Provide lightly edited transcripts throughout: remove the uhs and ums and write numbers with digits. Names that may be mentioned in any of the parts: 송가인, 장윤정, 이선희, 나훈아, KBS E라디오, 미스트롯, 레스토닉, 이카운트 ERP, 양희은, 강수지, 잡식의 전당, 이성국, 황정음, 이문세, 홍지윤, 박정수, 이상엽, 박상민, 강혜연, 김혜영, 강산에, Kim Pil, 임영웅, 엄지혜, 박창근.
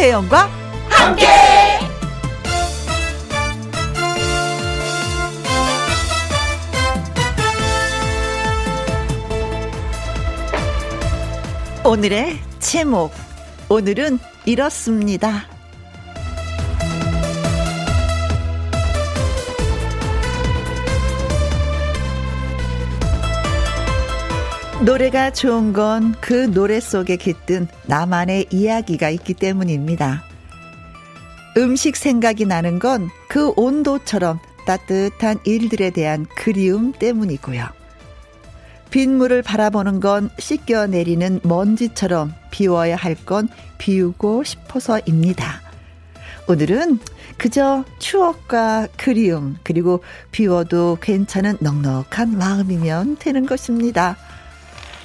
강혜연과 함께. 오늘의 제목, 오늘은 이렇습니다. 노래가 좋은 건 그 노래 속에 깃든 나만의 이야기가 있기 때문입니다. 음식 생각이 나는 건 그 온도처럼 따뜻한 일들에 대한 그리움 때문이고요. 빗물을 바라보는 건 씻겨 내리는 먼지처럼 비워야 할 건 비우고 싶어서입니다. 오늘은 그저 추억과 그리움, 그리고 비워도 괜찮은 넉넉한 마음이면 되는 것입니다.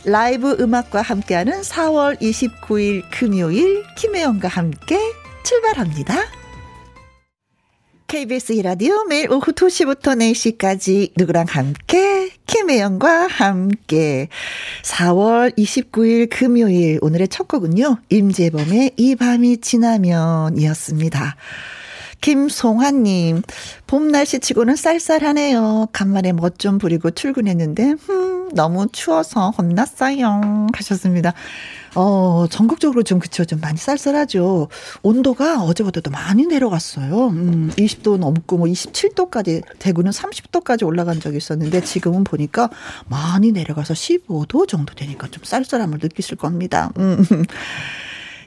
라이브 음악과 함께하는 4월 29일 금요일, 김혜영과 함께 출발합니다. KBS E라디오 매일 오후 2시부터 4시까지 누구랑 함께, 김혜영과 함께. 4월 29일 금요일, 오늘의 첫 곡은요, 임재범의 이 밤이 지나면 이었습니다. 김송환님, 봄 날씨치고는 쌀쌀하네요. 간만에 멋 좀 부리고 출근했는데 너무 추워서 혼났어요 하셨습니다. 전국적으로 좀 그쵸, 좀 많이 쌀쌀하죠. 온도가 어제보다도 많이 내려갔어요. 20도 넘고 뭐 27도까지, 대구는 30도까지 올라간 적이 있었는데 지금은 보니까 많이 내려가서 15도 정도 되니까 좀 쌀쌀함을 느끼실 겁니다.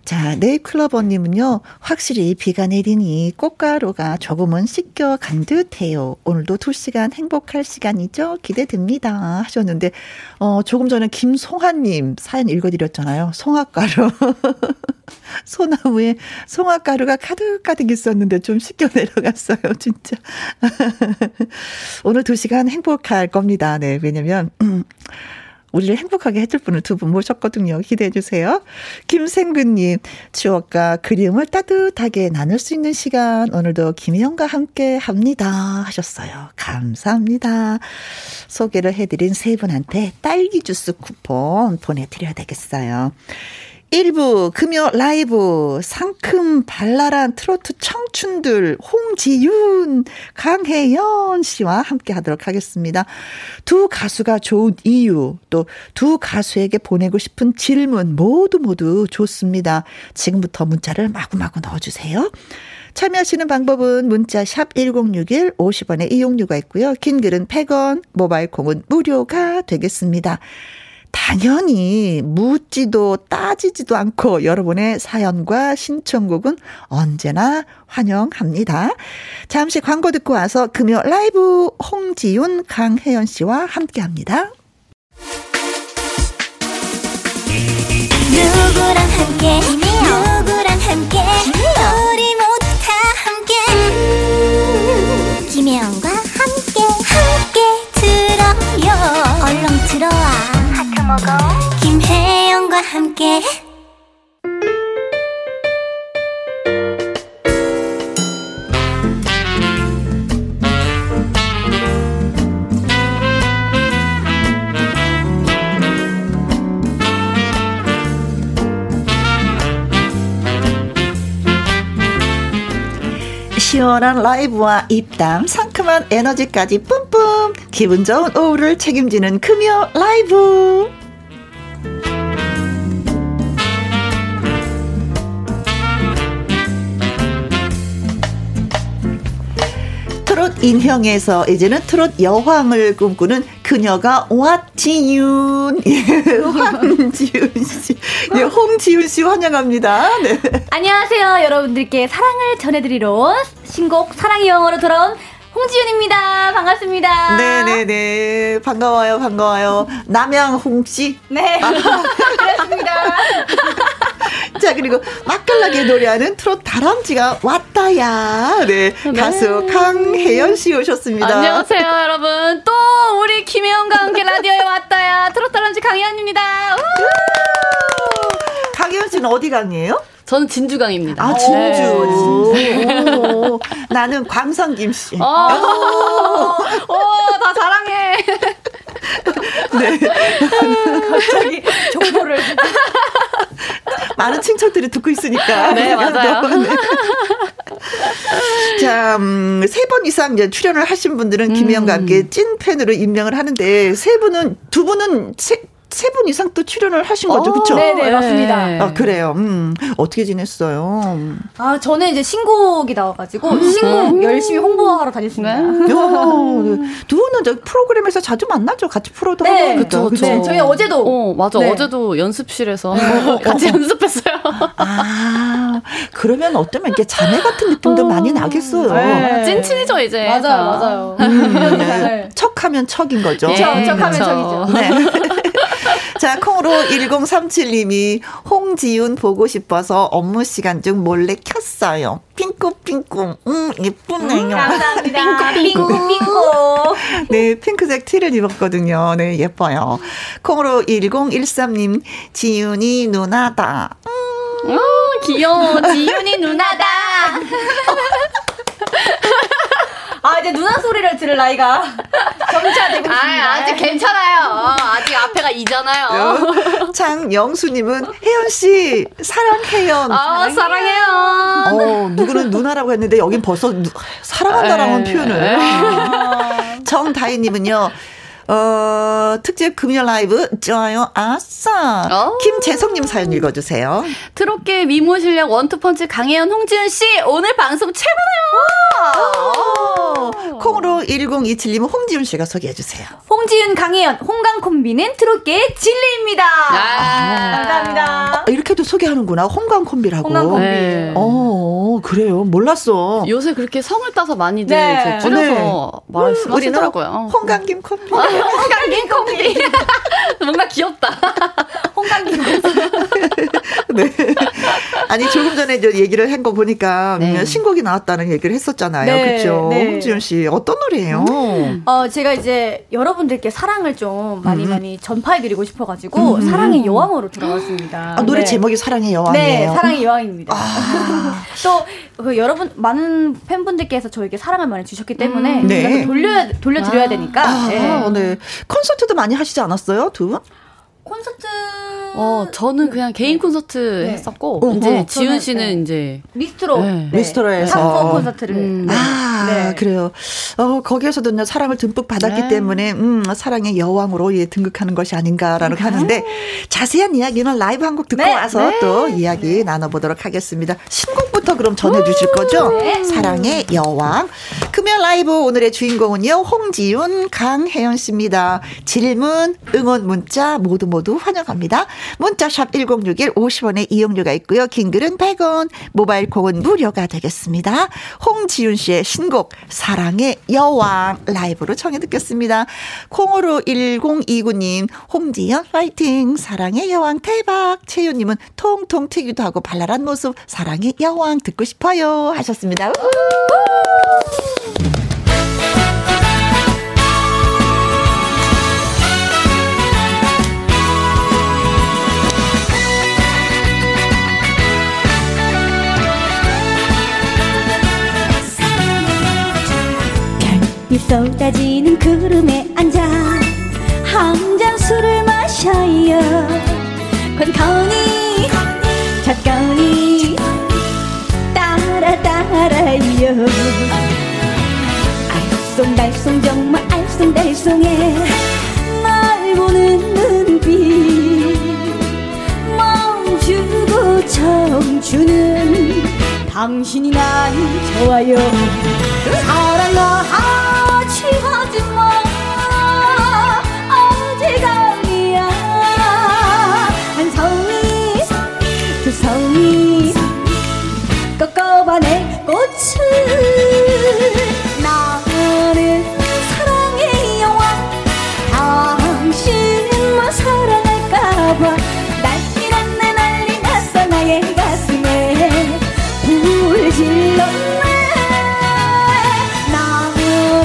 자, 네이클러버님은요, 확실히 비가 내리니 꽃가루가 조금은 씻겨간 듯해요. 오늘도 2시간 행복할 시간이죠. 기대됩니다 하셨는데, 조금 전에 김송아님 사연 읽어드렸잖아요. 송아가루. 소나무에 송아가루가 가득가득 있었는데 좀 씻겨 내려갔어요. 진짜. 오늘 2시간 행복할 겁니다. 네, 왜냐면 우리를 행복하게 해줄 분을 두 분 모셨거든요. 기대해 주세요. 김생근님, 추억과 그리움을 따뜻하게 나눌 수 있는 시간, 오늘도 김혜영과 함께 합니다 하셨어요. 감사합니다. 소개를 해드린 세 분한테 딸기 주스 쿠폰 보내드려야 되겠어요. 1부 금요 라이브, 상큼 발랄한 트로트 청춘들 홍지윤, 강혜연 씨와 함께 하도록 하겠습니다. 두 가수가 좋은 이유, 또 두 가수에게 보내고 싶은 질문 모두 좋습니다. 지금부터 문자를 마구마구 넣어주세요. 참여하시는 방법은 문자 샵 1061, 50원의 이용료가 있고요. 긴 글은 100원, 모바일 콩은 무료가 되겠습니다. 당연히 묻지도 따지지도 않고 여러분의 사연과 신청곡은 언제나 환영합니다. 잠시 광고 듣고 와서 금요 라이브 홍지윤, 강혜연 씨와 함께합니다. 누구랑 함께, 누구랑 함께, 우리 모두 다 함께, 김혜영과 함께, 함께 들어요. 얼렁 들어와. 김혜영과 함께. 시원한 라이브와 입담, 상큼한 에너지까지 뿜뿜, 기분 좋은 오후를 책임지는 금요 라이브. 트롯 인형에서 이제는 트롯 여왕을 꿈꾸는 그녀가 홍지윤, 홍지윤 씨, 예, 홍지윤 씨 환영합니다. 네. 안녕하세요, 여러분들께 사랑을 전해드리러 온 신곡 사랑의 영어로 돌아온 홍지윤입니다. 반갑습니다. 네네네, 반가워요, 반가워요. 남양홍 씨. 네, 그렇습니다. 자, 그리고 맛깔나게 노래하는 트롯 다람쥐가 왔다야. 네, 가수 강혜연 씨 오셨습니다. 안녕하세요, 여러분. 또 우리 김혜연과 함께 라디오에 왔다야. 트롯 다람쥐 강혜연입니다. 강혜연 씨는 어디 강이에요? 저는 진주강입니다. 아, 진주. 네. 진주. 나는 광산 김씨. 오, 다 사랑해. 네. 갑자기 정보를. 많은 친척들이 듣고 있으니까. 네, 맞아요. 네. 자, 3번 이상 이제 출연을 하신 분들은 김혜연과 함께 찐팬으로 임명을 하는데, 두 분은 세 분 이상 또 출연을 하신 거죠, 그렇죠? 네, 맞습니다. 네. 아, 그래요. 어떻게 지냈어요? 아, 저는 이제 신곡이 나와가지고 신곡 열심히 홍보하러 다녔습니다. 네. 두 분은 저 프로그램에서 자주 만나죠, 같이 프로도 하고. 네, 그렇죠. 네, 저희 어제도. 맞아. 네. 어제도 연습실에서 같이 연습했어요. 아, 그러면 어쩌면 이렇게 자매 같은 느낌도 많이 나겠어요. 네. 찐친이죠, 이제. 맞아요. 네. 척하면 척인 거죠. 그렇죠, 네, 척하면 척이죠. 네. 자, 콩으로 1037님이 홍지윤 보고 싶어서 업무 시간 중 몰래 켰어요. 핑크핑크. 예쁘네요. 감사합니다. 핑크핑크. 네, 핑크색 티를 입었거든요. 네, 예뻐요. 콩으로 1013님, 지윤이 누나다. 귀여워. 지윤이 누나다. 아, 이제 누나 소리를 들을 나이가 점차되고 있습니다. 아, 아직 괜찮아요. 아직 앞에가 이잖아요. 장영수님은 혜연씨 사랑해요. 사랑해요. 누구는 누나라고 했는데 여긴 벌써 사랑한다라는 표현을. 정다희님은요. 특집 금요 라이브 좋아요 아싸. 김재성님 사연 읽어주세요. 트롯계 미모 실력 원투펀치 강혜연 홍지윤 씨 오늘 방송 최고네요. 콩으로 1027님은 홍지윤 씨가 소개해 주세요. 홍지윤 강혜연 홍강 콤비는 트롯계의 진리입니다. 감사합니다. 이렇게도 소개하는구나. 홍강 콤비라고. 홍강 콤비. 네. 그래요. 몰랐어. 요새 그렇게 성을 따서 많이들 줄여서 말씀하시더라고요. 홍강 김 콤비. 홍강김 콤비. 뭔가 귀엽다. 홍강김 콤비. 네. 아니, 조금 전에 저 얘기를 한 거 보니까 신곡이 나왔다는 얘기를 했었잖아요. 네. 그렇죠. 네. 홍지윤 씨 어떤 노래예요? 제가 이제 여러분들께 사랑을 좀 많이 전파해드리고 싶어가지고 사랑의 여왕으로 들어왔습니다. 아, 노래 제목이 사랑의 여왕이에요? 네, 사랑의 여왕입니다. 아. 또 여러분 많은 팬분들께서 저에게 사랑을 많이 주셨기 때문에 제가 돌려드려야 되니까. 네. 콘서트도 많이 하시지 않았어요, 두 분? 콘서트. 저는 그냥 개인 콘서트 했었고, 이제 지윤 씨는 이제 미스트로. 미스트로에서. 탑4 콘서트를. 그래요. 거기에서도 사랑을 듬뿍 받았기 때문에, 사랑의 여왕으로 등극하는 것이 아닌가라고 하는데, 자세한 이야기는 라이브 한 곡 듣고 와서 또 이야기 나눠보도록 하겠습니다. 신곡부터 그럼 전해주실 거죠? 사랑의 여왕. 금요 라이브 오늘의 주인공은요, 홍지윤, 강혜연 씨입니다. 질문, 응원 문자 모두 환영합니다. 문자샵 1061 50원의 이용료가 있고요. 긴글은 100원, 모바일 콩은 무료가 되겠습니다. 홍지윤 씨의 신곡 사랑의 여왕 라이브로 청해 듣겠습니다. 콩으로 1029님 홍지윤 파이팅. 사랑의 여왕 대박. 채윤님은 통통 튀기도 하고 발랄한 모습 사랑의 여왕 듣고 싶어요 하셨습니다. 쏟아지는 구름에 앉아 한 잔 술을 마셔요. 건건이 잣건이 따라따라요. 알쏭달쏭 정말 알쏭달쏭해. 날 보는 눈빛 멈추고 청춘은 당신이 난 좋아요. 사랑 너 하지마 어제감이야. 한 성이 두 성이 꺾어봐내 꽃을. 나는 사랑의 여왕 당신만 사랑할까봐 날뛰었네. 난리 났어 나의 가슴에 불질렀네. 나는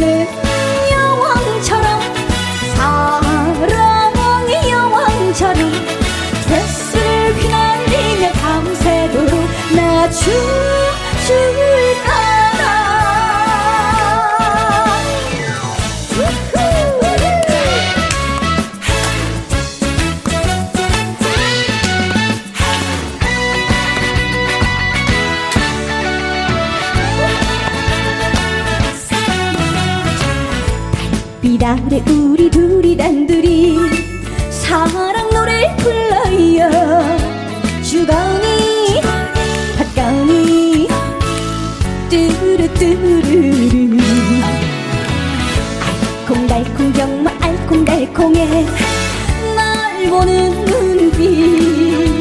나 그래 우리 둘이 단둘이 사랑 노래 불러요. 주거니 받거니 뚜루뚜루 알콩달콩 정말 알콩달콩해 날 보는 눈빛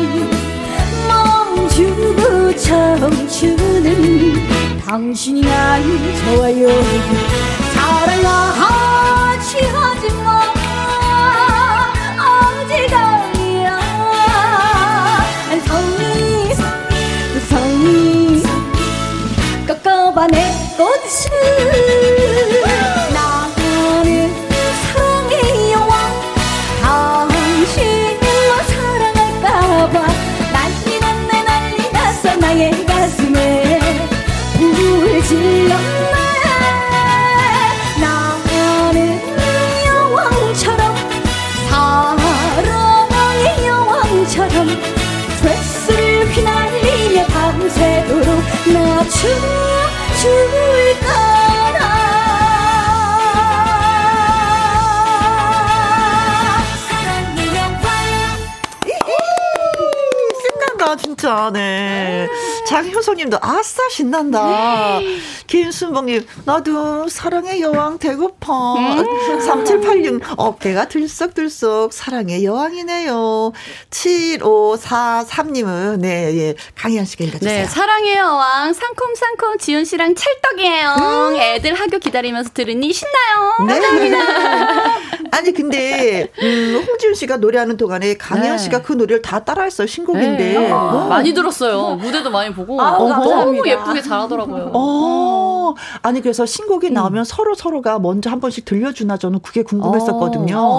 멈추고 청춘은 당신이 날 좋아요. 사랑아 하지마 어지간이야 성이 성이 꺾어봐 내 꽃을 나는 사랑의 여왕 당신만 사랑할까봐 난리 났네 난리 났어 나의 가슴에 불을 질렀네. 나는 여왕처럼 사랑의 여왕처럼 죄수를 휘날리며 밤새도록 나 춤을 거라. 진짜 네 장효성님도 아싸 신난다. 김순봉님 나도 사랑의 여왕 되고파. 3786 어깨가 들썩들썩 사랑의 여왕이네요. 7543님은 네 예. 강혜연 씨가 읽어주세요. 네, 사랑의 여왕 상콤상콤 지윤 씨랑 찰떡이에요. 애들 학교 기다리면서 들으니 신나요. 네. 감사합니다. 아니 근데 홍지윤 씨가 노래하는 동안에 강혜연 네. 씨가 그 노래를 다 따라했어요. 신곡인데 네. 많이 들었어요. 무대도 많이 보고 너무 예쁘게 잘하더라고요. 아니 그래서 신곡이 나오면 서로가 먼저 한 번씩 들려주나 저는 그게 궁금했었거든요.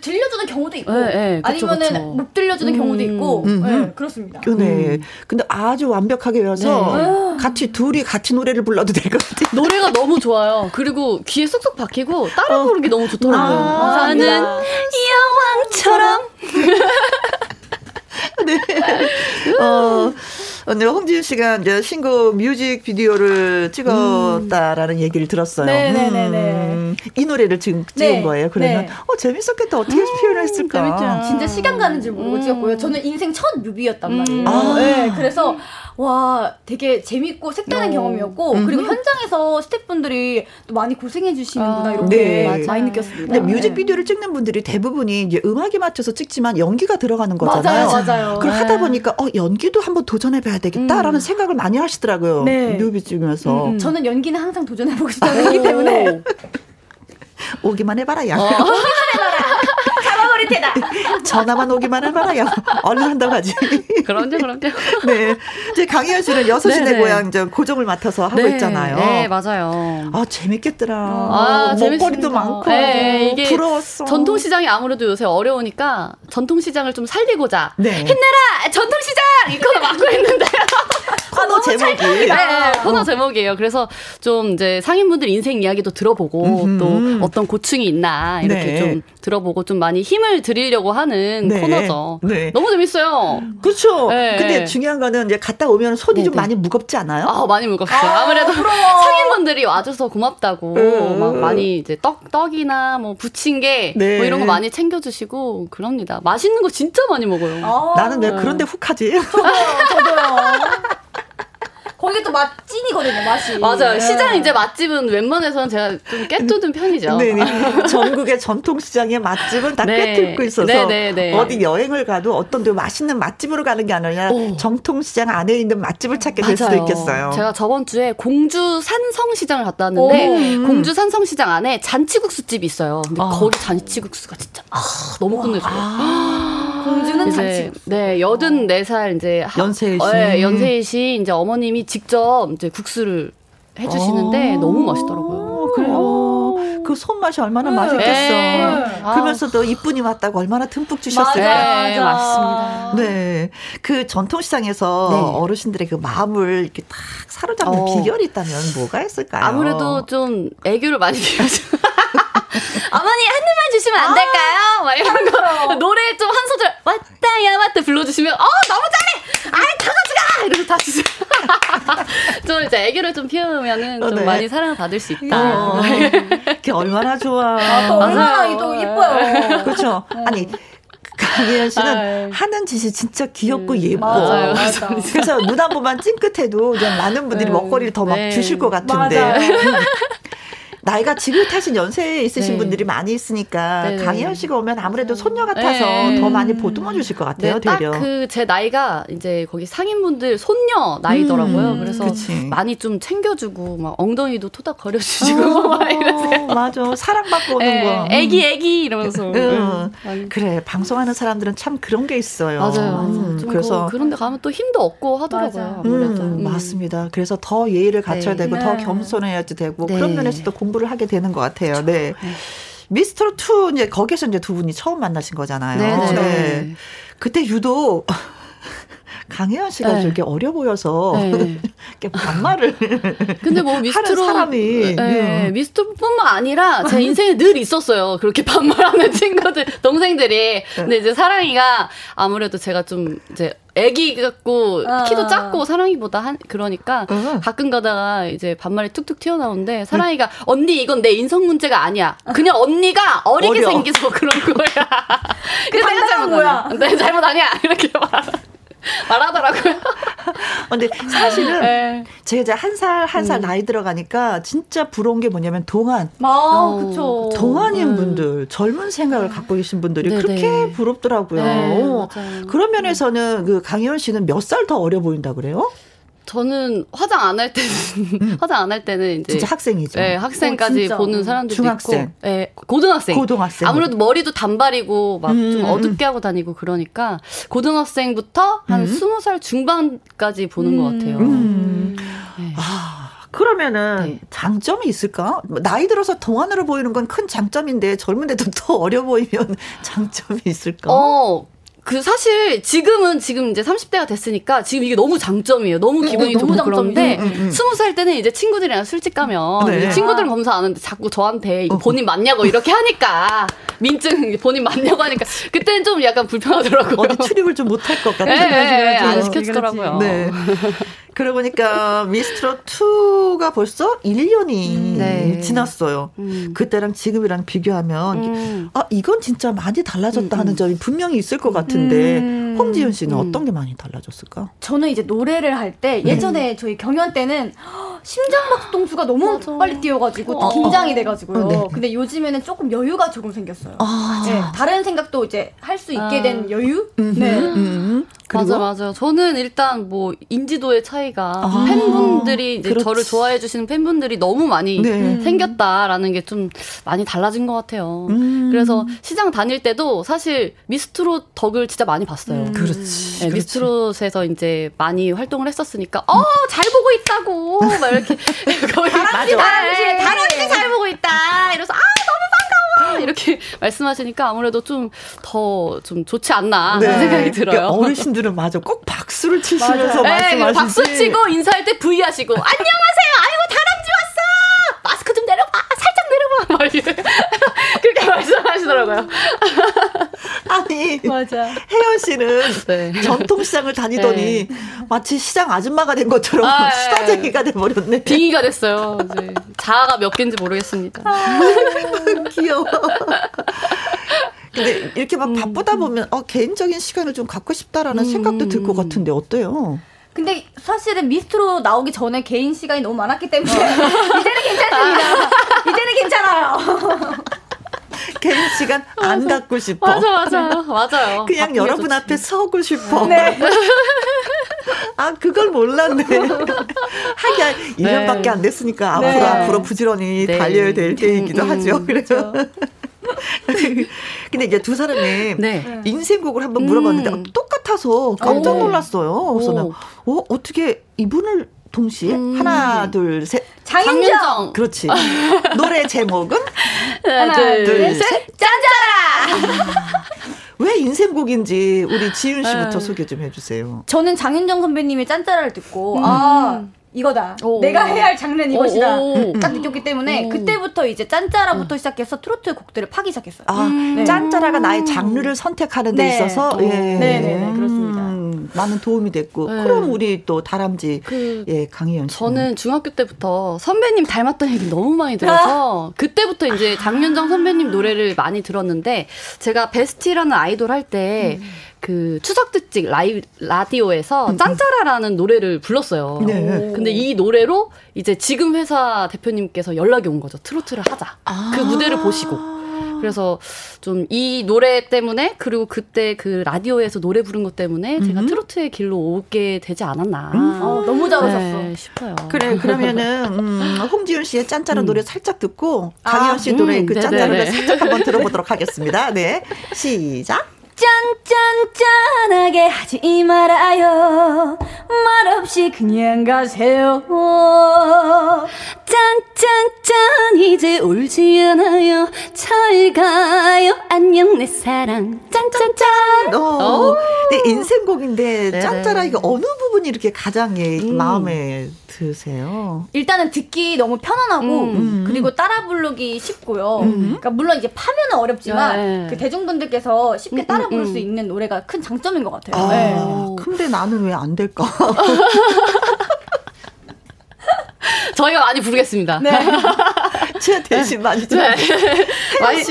들려주는 경우도 있고 네, 그쵸, 아니면은 못 들려주는 경우도 있고 네, 그렇습니다. 네. 근데 아주 완벽하게 외워서 네. 둘이 같이 노래를 불러도 될 것 같아요. 노래가 너무 좋아요. 그리고 귀에 쏙쏙 박히고 따라 부르기 너무 좋더라고요. 나는 여왕처럼 네. 오늘 홍지윤 씨가 이제 신곡 뮤직비디오를 찍었다라는 얘기를 들었어요. 네네네. 이 노래를 지금 찍은 네. 거예요. 그러면 네. 재밌었겠다. 어떻게 표현했을까? 재밌죠. 진짜 시간 가는 줄 모르고 찍었고요. 저는 인생 첫 뮤비였단 말이에요. 네. 그래서 와 되게 재밌고 색다른 경험이었고 그리고 현장에서 스태프분들이 또 많이 고생해 주시는구나 이렇게 네. 많이 느꼈습니다. 근데 뮤직비디오를 찍는 분들이 대부분이 이제 음악에 맞춰서 찍지만 연기가 들어가는 거잖아요. 맞아요. 그걸 하다 보니까 연기도 한번 도전해봐야 되겠다라는 생각을 많이 하시더라고요. 네. 뮤비 찍으면서 저는 연기는 항상 도전해보고 싶다는 얘기 때문에 오기만 해봐라 야 오기만 해봐라 잡아버릴 테다. 전화만 오기만 해봐라 야 얼른 한다고 하지. 그럼요. 네, 이제 강혜연 씨는 6시내 고향 고정을 맡아서 하고 네. 있잖아요. 네 맞아요. 재밌겠더라. 먹거리도 많고 네, 이게 부러웠어. 전통시장이 아무래도 요새 어려우니까 전통시장을 좀 살리고자 네. 힘내라 전통시장 이 코너 맡고 있는데요. 코너 제목이 네, 코너 제목이에요. 그래서 좀 이제 상인분들 인생 이야기도 들어보고 또 어떤 고충이 있나 이렇게 네. 좀 들어보고 좀 많이 힘을 드리려고 하는 네. 코너죠. 네. 너무 재밌어요. 그렇죠. 네. 근데 중요한 거는 이제 갔다 오면 손이 네. 좀 많이 무겁지 않아요? 많이 무겁죠. 아무래도 상인분들이 와줘서 고맙다고 막 많이 이제 떡이나 뭐 부침개 네. 뭐 이런 거 많이 챙겨주시고 그럽니다. 맛있는 거 진짜 많이 먹어요. 나는 왜 그런데 훅하지? 저도요. 거기 또 맛진이거든요, 맛이. 맞아요. 네. 시장 이제 맛집은 웬만해서는 제가 좀 꿰뚫는 편이죠. 네네. 전국의 전통시장의 맛집은 다 네. 꿰뚫고 있어서 네네네. 어디 여행을 가도 어떤 데 맛있는 맛집으로 가는 게 아니라 전통시장 안에 있는 맛집을 찾게 맞아요. 될 수도 있겠어요. 제가 저번 주에 공주 산성시장을 갔다 왔는데 공주 산성시장 안에 잔치국수집이 있어요. 근데 거기 잔치국수가 진짜 너무 끝내줘요. 공주는 잔치국수. 네, 84살 이제 연세이신 이제 어머님이 직접 이제 국수를 해주시는데 너무 맛있더라고요. 그래요. 그 손맛이 얼마나 맛있겠어. 그러면서도 이쁜이 왔다고 얼마나 듬뿍 주셨어요. 네, 맞습니다. 네, 그 전통시장에서 네. 어르신들의 그 마음을 이렇게 딱 사로잡는 비결이 있다면 뭐가 있을까요? 아무래도 좀 애교를 많이 키워줘. 어머니 한 입만 주시면 안 될까요? 막 이런 거 노래 좀 한 소절 왔다야 왔다 불러주시면 너무 잘해. 다 같이 가. 이러면서 다 주세요. 좀 이제 애교를 좀 피우면은 좀 네. 많이 사랑받을 수 있다. 그게 얼마나 좋아. 아, 또 얼마나 또 이뻐요. 그렇죠. 아니. 강혜연 씨는 하는 짓이 진짜 귀엽고 예뻐. 맞아요, 맞아요. 그래서 눈 한 번만 찡긋해도 많은 분들이 먹거리를 더 막 주실 것 같은데. 나이가 지긋하신 연세에 있으신 분들이 많이 있으니까 강혜연 씨가 오면 아무래도 손녀 같아서 더 많이 보듬어 주실 것 같아요. 딱 그 제 나이가 이제 거기 상인분들 손녀 나이더라고요. 그래서 그치. 많이 좀 챙겨주고 막 엉덩이도 토닥거려 주시고 막 이러세요. 맞아. 사랑받고 오는 거야. 애기 이러면서. 그래. 방송하는 사람들은 참 그런 게 있어요. 맞아요. 그래서 그런데 가면 또 힘도 없고 하더라고요. 아무래도. 맞습니다. 그래서 더 예의를 갖춰야 되고 더 겸손해야지 되고 그런 면에서 또 공부를 하게 되는 것 같아요. 그렇죠. 네. 미스터 2 이제 거기서 이제 두 분이 처음 만나신 거잖아요. 네. 네. 그때 유독 강혜연 씨가 이렇게 어려 보여서 이렇게 반말을. 근데 뭐 미스트로 사람이 미스트뿐만 아니라 제 인생에 늘 있었어요. 그렇게 반말하는 친구들, 동생들이. 근데 이제 사랑이가 아무래도 제가 좀 이제 애기 같고 키도 작고 사랑이보다 그러니까 가끔 가다가 이제 반말이 툭툭 튀어나오는데 사랑이가 언니 이건 내 인성 문제가 아니야. 그냥 언니가 어리게 생겨서 그런 거야. 그래서 내가 잘못 아니야. 내 잘못 아니야. 이렇게 말하더라고요. 근데 사실은 제가 이제 한 살 나이 들어가니까 진짜 부러운 게 뭐냐면 동안. 그쵸. 동안인 분들, 젊은 생각을 갖고 계신 분들이 그렇게 부럽더라고요. 그런 면에서는 그 강혜연 씨는 몇 살 더 어려 보인다 그래요? 저는 화장 안 할 때는 이제 진짜 학생이죠. 네, 학생까지 보는 사람들도 중학생. 있고, 네, 고등학생. 아무래도 머리도 단발이고 막 좀 어둡게 하고 다니고 그러니까 고등학생부터 한 20살 중반까지 보는 것 같아요. 네. 그러면은 장점이 있을까? 나이 들어서 동안으로 보이는 건 큰 장점인데 젊은데도 더 어려 보이면 장점이 있을까? 사실, 지금 이제 30대가 됐으니까, 지금 이게 너무 장점이에요. 너무 기분이 너무 그런데, 20살 때는 이제 친구들이랑 술집 가면, 친구들 검사 안 하는데 자꾸 저한테 이거 본인 맞냐고 이렇게 하니까, 민증 본인 맞냐고 하니까, 그때는 좀 약간 불편하더라고요. 어디 출입을 좀 못할 것 같아요. 안 시켜주더라고요. 네. 그러고 보니까, 미스트롯2가 벌써 1년이 지났어요. 그때랑 지금이랑 비교하면, 이건 진짜 많이 달라졌다 하는 점이 분명히 있을 것 같은데, 홍지윤 씨는 어떤 게 많이 달라졌을까? 저는 이제 노래를 할 때, 예전에 저희 경연 때는, 심장박동수가 너무 빨리 뛰어가지고 긴장이 돼가지고요. 근데 요즘에는 조금 여유가 조금 생겼어요. 다른 생각도 이제 할 수 있게 된 여유? 맞아요. 저는 일단 뭐 인지도의 차이가 팬분들이 이제 저를 좋아해 주시는 팬분들이 너무 많이 생겼다라는 게 좀 많이 달라진 것 같아요. 그래서 시장 다닐 때도 사실 미스트롯 덕을 진짜 많이 봤어요. 그렇지. 네, 미스트롯에서 이제 많이 활동을 했었으니까 잘 보고 있다고 막 이렇게 다람쥐 잘 보고 있다 이러면서 너무 반가워 이렇게 말씀하시니까 아무래도 좀 더 좀 좋지 않나 하는 생각이 들어요. 어르신들은 꼭 박수를 치시면서 말씀하시지. 박수 치고 인사할 때 V 하시고 안녕하세요. 아이고 다람쥐 왔어. 마스크 좀 내려봐. 살짝 내려봐. 그렇게 말씀하시더라고요. 아니 혜연 씨는 전통시장을 다니더니 마치 시장 아줌마가 된 것처럼 수다쟁이가 돼버렸네. 빙의가 됐어요. 이제 자아가 몇 개인지 모르겠습니다. 귀여워. 근데 이렇게 막 바쁘다 보면 개인적인 시간을 좀 갖고 싶다라는 생각도 들 것 같은데 어때요? 근데 사실은 미스트로 나오기 전에 개인 시간이 너무 많았기 때문에 이제는 괜찮습니다. 이제는 괜찮아요. 개인 시간 안 갖고 싶어. 맞아요. 그냥 여러분 좋지. 앞에 서고 싶어. 네. 그걸 몰랐네. 하기야 1년밖에 안 됐으니까 앞으로 부지런히 달려야 될 때이기도 하죠. 그래서. 근데 이제 두 사람이 인생곡을 한번 물어봤는데 똑같아서 깜짝 놀랐어요. 그래서 어떻게 이분을 동시에 하나 둘 셋 장윤정. 그렇지. 노래 제목은 하나 둘 셋 짠짜라. 왜 인생곡인지 우리 지윤 씨부터 소개 좀 해주세요. 저는 장윤정 선배님의 짠짜라를 듣고 이거다. 내가 해야 할 장르는 이것이다. 딱 느꼈기 때문에 그때부터 이제 짠짜라부터 시작해서 트로트 곡들을 파기 시작했어요. 짠짜라가 나의 장르를 선택하는 데 있어서. 네, 그렇습니다. 참 많은 도움이 됐고. 네. 그럼 우리 또 다람쥐 예, 강혜연 씨. 저는 중학교 때부터 선배님 닮았던 얘기 너무 많이 들어서 그때부터 이제 장윤정 선배님 노래를 많이 들었는데, 제가 베스티라는 아이돌 할 때 그 추석 특집 라디오에서 짱짜라라는 노래를 불렀어요. 네. 근데 이 노래로 이제 지금 회사 대표님께서 연락이 온 거죠. 트로트를 하자. 그 무대를 보시고. 그래서 좀 이 노래 때문에, 그리고 그때 그 라디오에서 노래 부른 것 때문에 제가 트로트의 길로 오게 되지 않았나. 너무 잘하셨어. 네, 싶어요. 그래, 그러면은 홍지윤 씨의 짠짜라 노래 살짝 듣고 강혜연 씨 노래 그 짠짜라 노래 살짝 한번 들어보도록 하겠습니다. 네, 시작. 짠짠짠하게 하지 말아요. 말없이 그냥 가세요. 짠짠짠 이제 울지 않아요. 잘 가요. 안녕 내 사랑. 짠짠짠. 네, 인생곡인데 네네. 짠짜라 이거 어느 부분이 이렇게 가장 마음에 드세요? 일단은 듣기 너무 편안하고 그리고 따라 부르기 쉽고요. 그러니까 물론 이제 파면은 어렵지만 네. 그 대중분들께서 쉽게 따라 부를 수 있는 노래가 큰 장점인 것 같아요. 아, 네. 근데 나는 왜 안 될까? 저희가 많이 부르겠습니다. 네. 제 대신 많이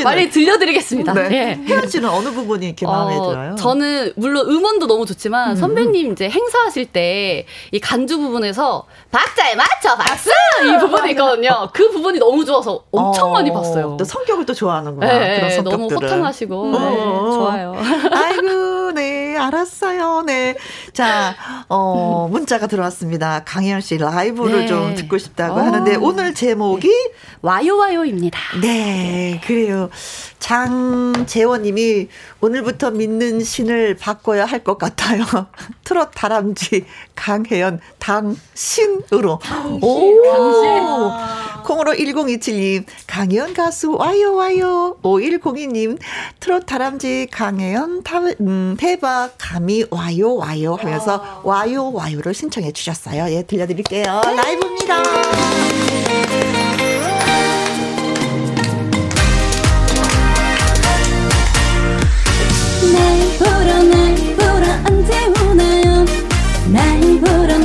많이 들려드리겠습니다. 네. 네. 혜연 씨는 어느 부분이 이렇게 마음에 들어요? 저는 물론 음원도 너무 좋지만 선배님 이제 행사하실 때 이 간주 부분에서 박자에 맞춰 박수! 이 부분이 있거든요. 그 부분이 너무 좋아서 엄청 많이 봤어요. 또 성격을 또 좋아하는구나. 네. 그런 성격들은. 너무 호탕하시고 네. 좋아요. 아이고 네 알았어요. 네. 자 문자가 들어왔습니다. 강혜연 씨 라이브를 네. 좀 듣고 싶다고 하는데 오늘 제목이 네. 와요와요입니다. 네, 그래요. 장재원님이 오늘부터 믿는 신을 바꿔야 할 것 같아요. 트롯 다람쥐 강혜연 당신으로. 오, 당신. 콩으로 1027님 강혜연 가수 와요와요. 5102님 트롯 다람쥐 강혜연 대박 감이 와요와요 하면서 와요와요를 신청해 주셨어요. 예, 들려드릴게요. 라이브입니다. 날 보러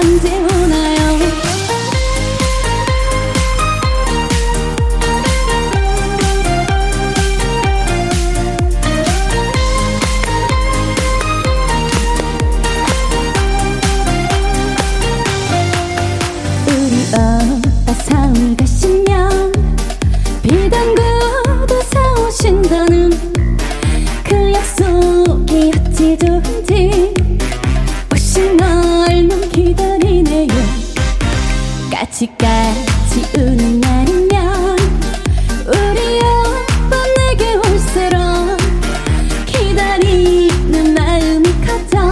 언제 오나요? 우리 오빠 서울 가시면 비단 구두 사오신다는 그 약속이 어찌 좋은지 널만 기다리네요. 까치까치 우는 날이면 우리 오빠 내게 올세로 기다리는 마음이 커져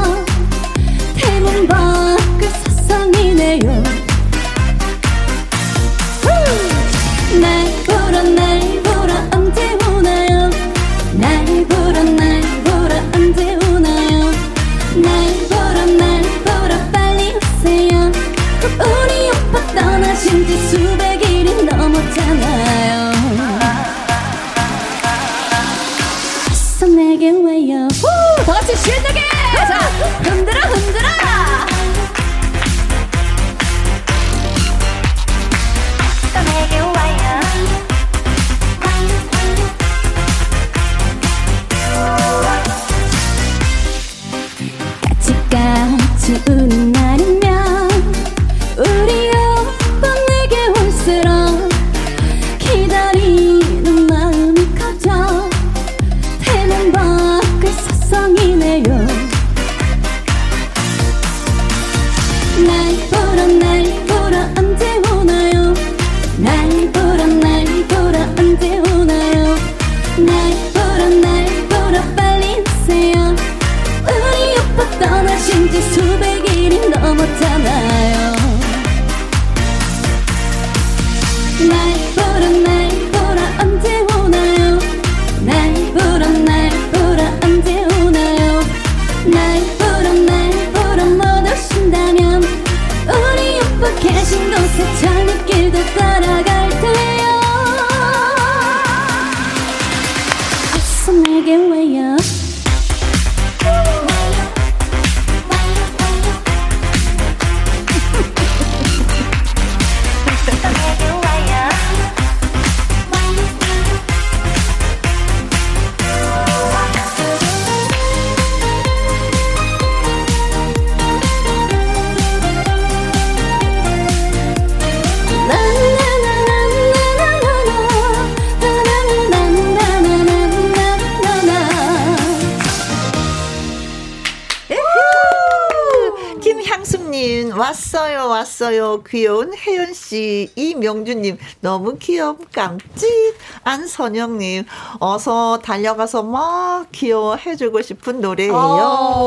대문 밖을 서성이네요. 날 보러 언제 오나요? 날 보러 언제 오나요? 날 보러 빨리 오세요. 우리 오빠 떠나신 지 수백일이 넘었잖아요. 어서 내게 와요. 우! 다 같이 신나게! 자, 흔들어 흔들어! 어서 내게 와요. 같이 우는 날이면 우리 오빠 내게 올수록 기다리는 마음이 커져 대문 밖을 서성이네요. 날 보러 언제 오나요? 날 보러 언제 오나요? 날 보러 빨리 오세요. 우리 오빠 떠나신 지 수백일이 넘었잖아요. 날 보러 언제 오나요? 날 보러 언제 오나요? 날 보러 못 오신다면 우리 오빠 계신 곳에 저녁길도 따라갈 테요. 어서 내게 와요. 왔어요. 귀여운 혜연씨, 이명준님, 너무 귀여움 깜찍. 안선영님, 어서 달려가서 막 귀여워해주고 싶은 노래예요.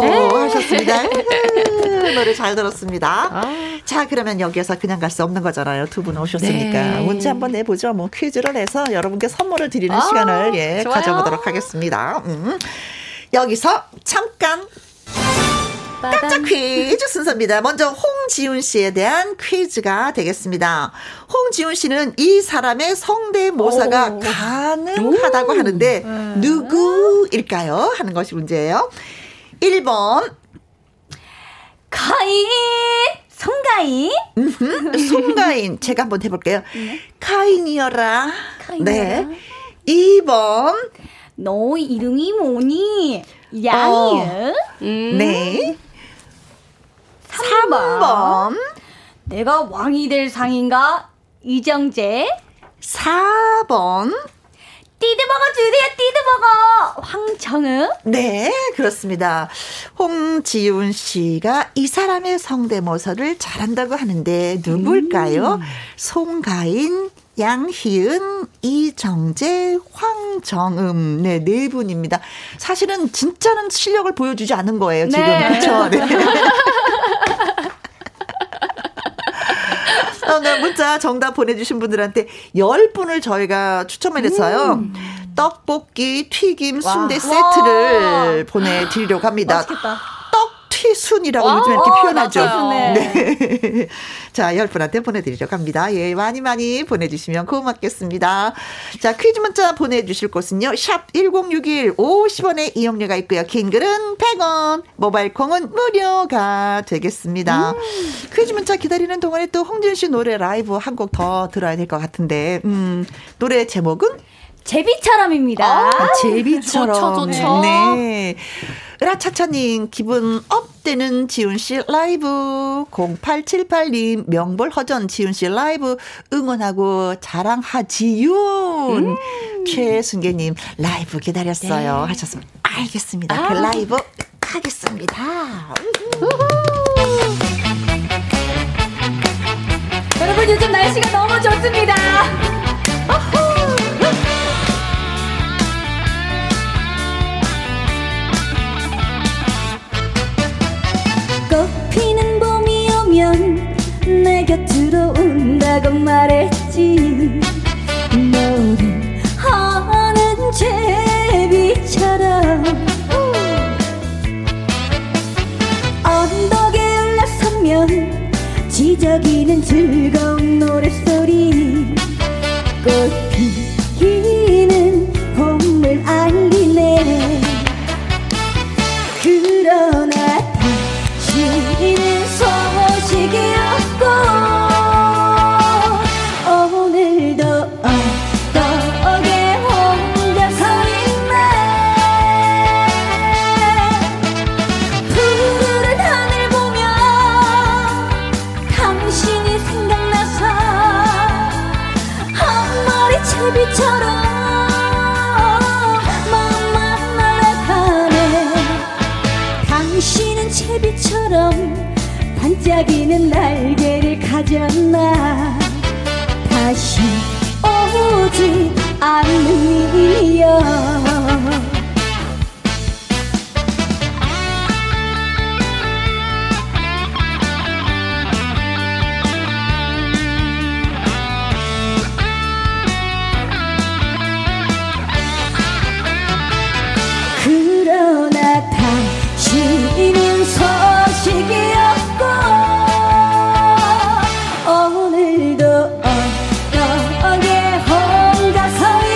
하셨습니다. 노래 잘 들었습니다. 자, 그러면 여기에서 그냥 갈 수 없는 거잖아요. 두 분 오셨으니까. 네. 문제 한번 내보죠. 뭐 퀴즈를 해서 여러분께 선물을 드리는 시간을 가져보도록 하겠습니다. 여기서 잠깐 깜짝 퀴즈 순서입니다. 먼저 홍지윤 씨에 대한 퀴즈가 되겠습니다. 홍지윤 씨는 이 사람의 성대모사가 가능하다고 하는데 누구일까요? 하는 것이 문제예요. 1번 가인, 송가인. 송가인. 제가 한번 해볼게요. 네. 가인이여라. 가인이여라. 네. 2번 너 이름이 뭐니? 양이요. 네. 3번 내가 왕이 될 상인가? 이정재. 4번 띠드버거 주세요, 띠드버거. 황정은. 네, 그렇습니다. 홍지윤 씨가 이 사람의 성대모사를 잘한다고 하는데 누굴까요? 송가인, 양희은, 이정재, 황정음. 네, 네 분입니다. 사실은 진짜는 실력을 보여주지 않은 거예요, 지금. 네. 그렇죠. 네. 오늘 문자 정답 보내주신 분들한테 10분을 저희가 추첨해냈어요. 떡볶이, 튀김, 순대 세트를 보내드리려고 합니다. 맛있겠다. 순이라고 요즘 이렇게 표현하죠. 네. 자, 10분한테 보내드리려고 합니다. 예, 많이 많이 보내주시면 고맙겠습니다. 자, 퀴즈 문자 보내주실 곳은요. 샵1061 50원의 이용료가 있고요. 긴 글은 100원, 모바일 콩은 무료가 되겠습니다. 퀴즈 문자 기다리는 동안에 또 홍진 씨 노래 라이브 한 곡 더 들어야 될 것 같은데 노래 제목은? 제비처럼입니다. 제비처럼. 좋죠. 네. 으라차차님, 기분 업되는 지훈씨 라이브. 0878님, 명불허전 지훈씨 라이브 응원하고 자랑하지요. 최순계님, 라이브 기다렸어요. 네. 하셨습니다. 알겠습니다. 그 라이브 하겠습니다. 여러분, 요즘 날씨가 너무 좋습니다. 꽃피는 봄이 오면 내 곁으로 온다고 말했지. 너를 하는 제비처럼 언덕에 올라서면 지저귀는 즐거운 노랫소리. 꽃 피기는 봄을 알리네. 그러나 이는 소식이 없고 오늘도 어떡에 혼자서 있네. 푸른 하늘 보면 당신이 생각나서 한 마리 제비처럼 맘만 날아가네. 당신은 제비처럼 반짝이는 날개를 가졌나. 다시 오지 않는 이여. 그러나 다시는 소식이 혼자서 있네.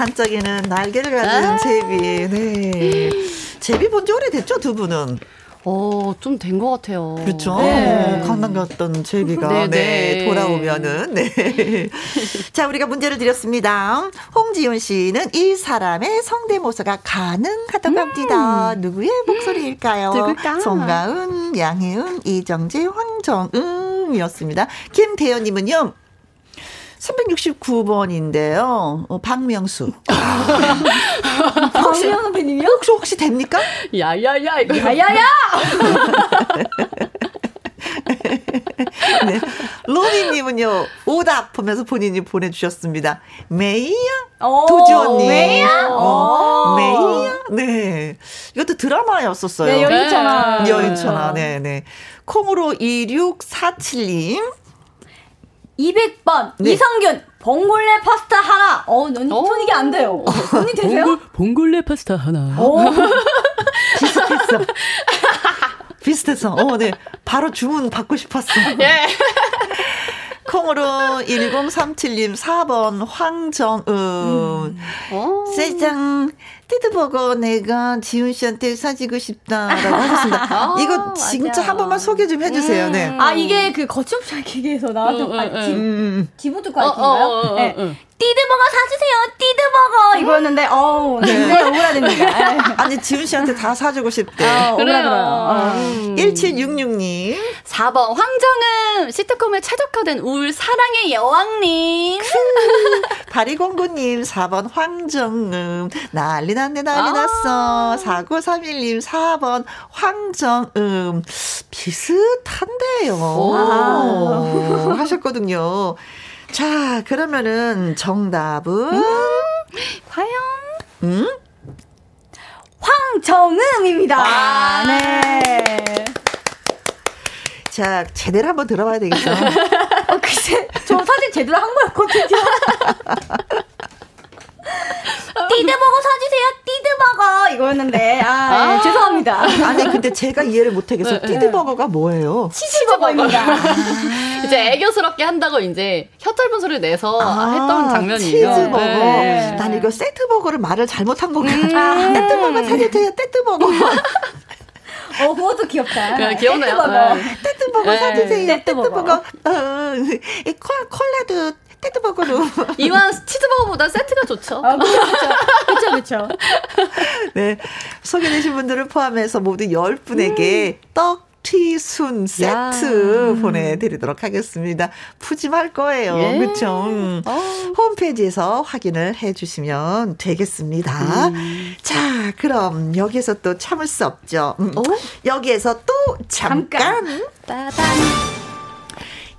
한쪽에는 날개를 가진 제비. 네. 제비 본 지 오래됐죠, 두 분은? 좀 된 것 같아요. 그렇죠. 네. 강남 갔던 제비가 네, 돌아오면은. 네. 자, 우리가 문제를 드렸습니다. 홍지윤 씨는 이 사람의 성대모사가 가능하다고 합니다. 누구의 목소리일까요? 누굴까? 송가은, 양혜은, 이정재, 황정음이었습니다. 김태현님은요. 369번인데요. 박명수. 박명수 선배님이요? 혹시 됩니까? 야야야 이거 야야야. 네. 로미님은요. 오답 보면서 본인이 보내주셨습니다. 메이야 도지언니. 메이야. 메이야. 네. 이것도 드라마였었어요. 네, 여인천하. 네. 여인천하. 네네. 콩으로 2647님. 200번 네. 이성균 봉골레 파스타 하나. 언니 토닉이 안 돼요. 언니 되세요? 봉골레 파스타 하나. 비슷했어. 비슷했어. 네. 바로 주문 받고 싶었어. 예. 콩으로 1037님 4번 황정은. 세상 티드버거 내가 지훈 씨한테 사주고 싶다라고 하셨습니다. 이거 진짜 맞아요. 한 번만 소개 좀 해주세요. 네. 아 이게 그 거침살 기계에서 나왔던 기본적 과일인가요? 네. 티드버거 사주세요. 티드버거 이거였는데 네. 오그라듭니다. 아니 지훈 씨한테 다 사주고 싶대. 오그라들어요. 1766님 4번 황정음 시트콤에 최적화된 울 사랑의 여왕님. 8209님 4번 황정음 난리 났어. 4931님 4번 황정음 비슷한데요. 하셨거든요. 자, 그러면은 정답은 과연 황정음입니다. 네. 자, 제대로 한번 들어봐야 되겠죠. 글쎄, 저 사실 제대로 한 거였거든요. 띠드버거 사주세요, 띠드버거 이거였는데 네, 죄송합니다. 아니 근데 제가 이해를 못하겠어요. 띠드버거가 뭐예요? 치즈버거입니다. 이제 애교스럽게 한다고 이제 혀 짧은 소리를 내서 했던 장면이에요. 치즈버거. 네. 난 이거 세트버거를 말을 잘못한 거 같아. 세트버거 사주세요, 세트버거. 그것도 귀엽다. 네, 귀엽네요. 세트버거 사주세요, 세트버거. 콜라도 세트버거로. 이왕 치즈버거보다 세트가 좋죠. 그렇죠. 네, 소개되신 분들을 포함해서 모두 10분에게 떡튀순 세트 보내드리도록 하겠습니다. 푸짐할 거예요. 예. 그렇죠. 홈페이지에서 확인을 해주시면 되겠습니다. 자, 그럼 여기에서 또 참을 수 없죠. 여기에서 또 잠깐. 따단.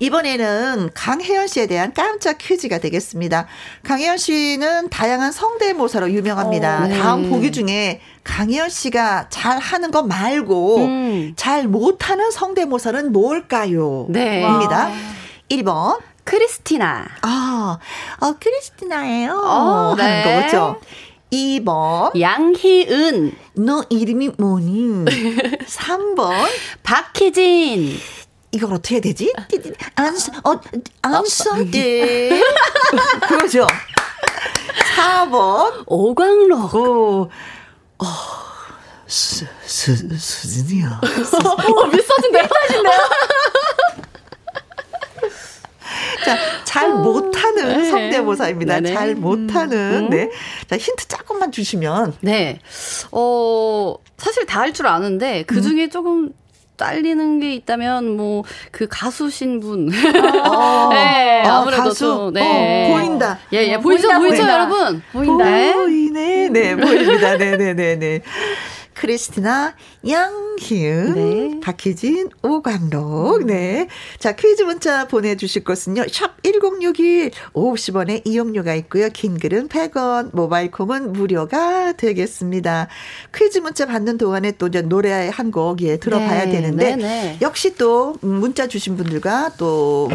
이번에는 강혜연 씨에 대한 깜짝 퀴즈가 되겠습니다. 강혜연 씨는 다양한 성대모사로 유명합니다. 네. 다음 보기 중에 강혜연 씨가 잘하는 거 말고 잘 못하는 성대모사는 뭘까요? 네. 입니다. 1번 크리스티나. 크리스티나예요. 하는 네. 거죠. 2번 양희은. 너 이름이 뭐니? 3번 박희진. 이걸 어떻게 해야 되지? 안써돼. 그거죠. 4번. 오광록. 수진이야. 미쳐진다. 자, 잘 못하는 성대모사입니다. 네네. 잘 못하는. 네. 자, 힌트 조금만 주시면. 네. 사실 다 할 줄 아는데, 그 중에 조금 딸리는 게 있다면 뭐 그 가수신 분. 네, 아무래도 가수. 좀, 네. 보인다. 예, 보이죠 여러분. 보인다. 보이네. 네, 보입니다. 네. 크리스티나, 양희은, 네. 박희진, 오광록. 네. 자, 퀴즈 문자 보내주실 것은요. 샵1061 50원에 이용료가 있고요. 긴 글은 100원, 모바일 콩은 무료가 되겠습니다. 퀴즈 문자 받는 동안에 또 이제 노래 한 곡 들어봐야 되는데 역시 또 문자 주신 분들과 또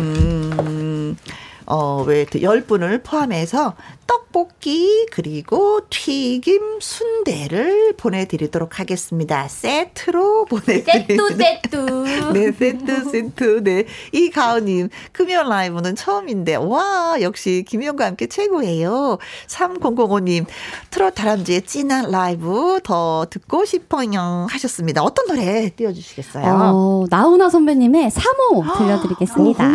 10분을 포함해서 떡볶이 떡볶이 그리고 튀김 순대를 보내드리도록 하겠습니다. 세트로 보내드리도록. 세트. 네, 세트. 네, 이 가은님 금연 라이브는 처음인데 와 역시 김연과 함께 최고예요. 3005님 트롯 다람쥐의 진한 라이브 더 듣고 싶어요 하셨습니다. 어떤 노래 띄워주시겠어요? 나훈아 선배님의 3호 들려드리겠습니다.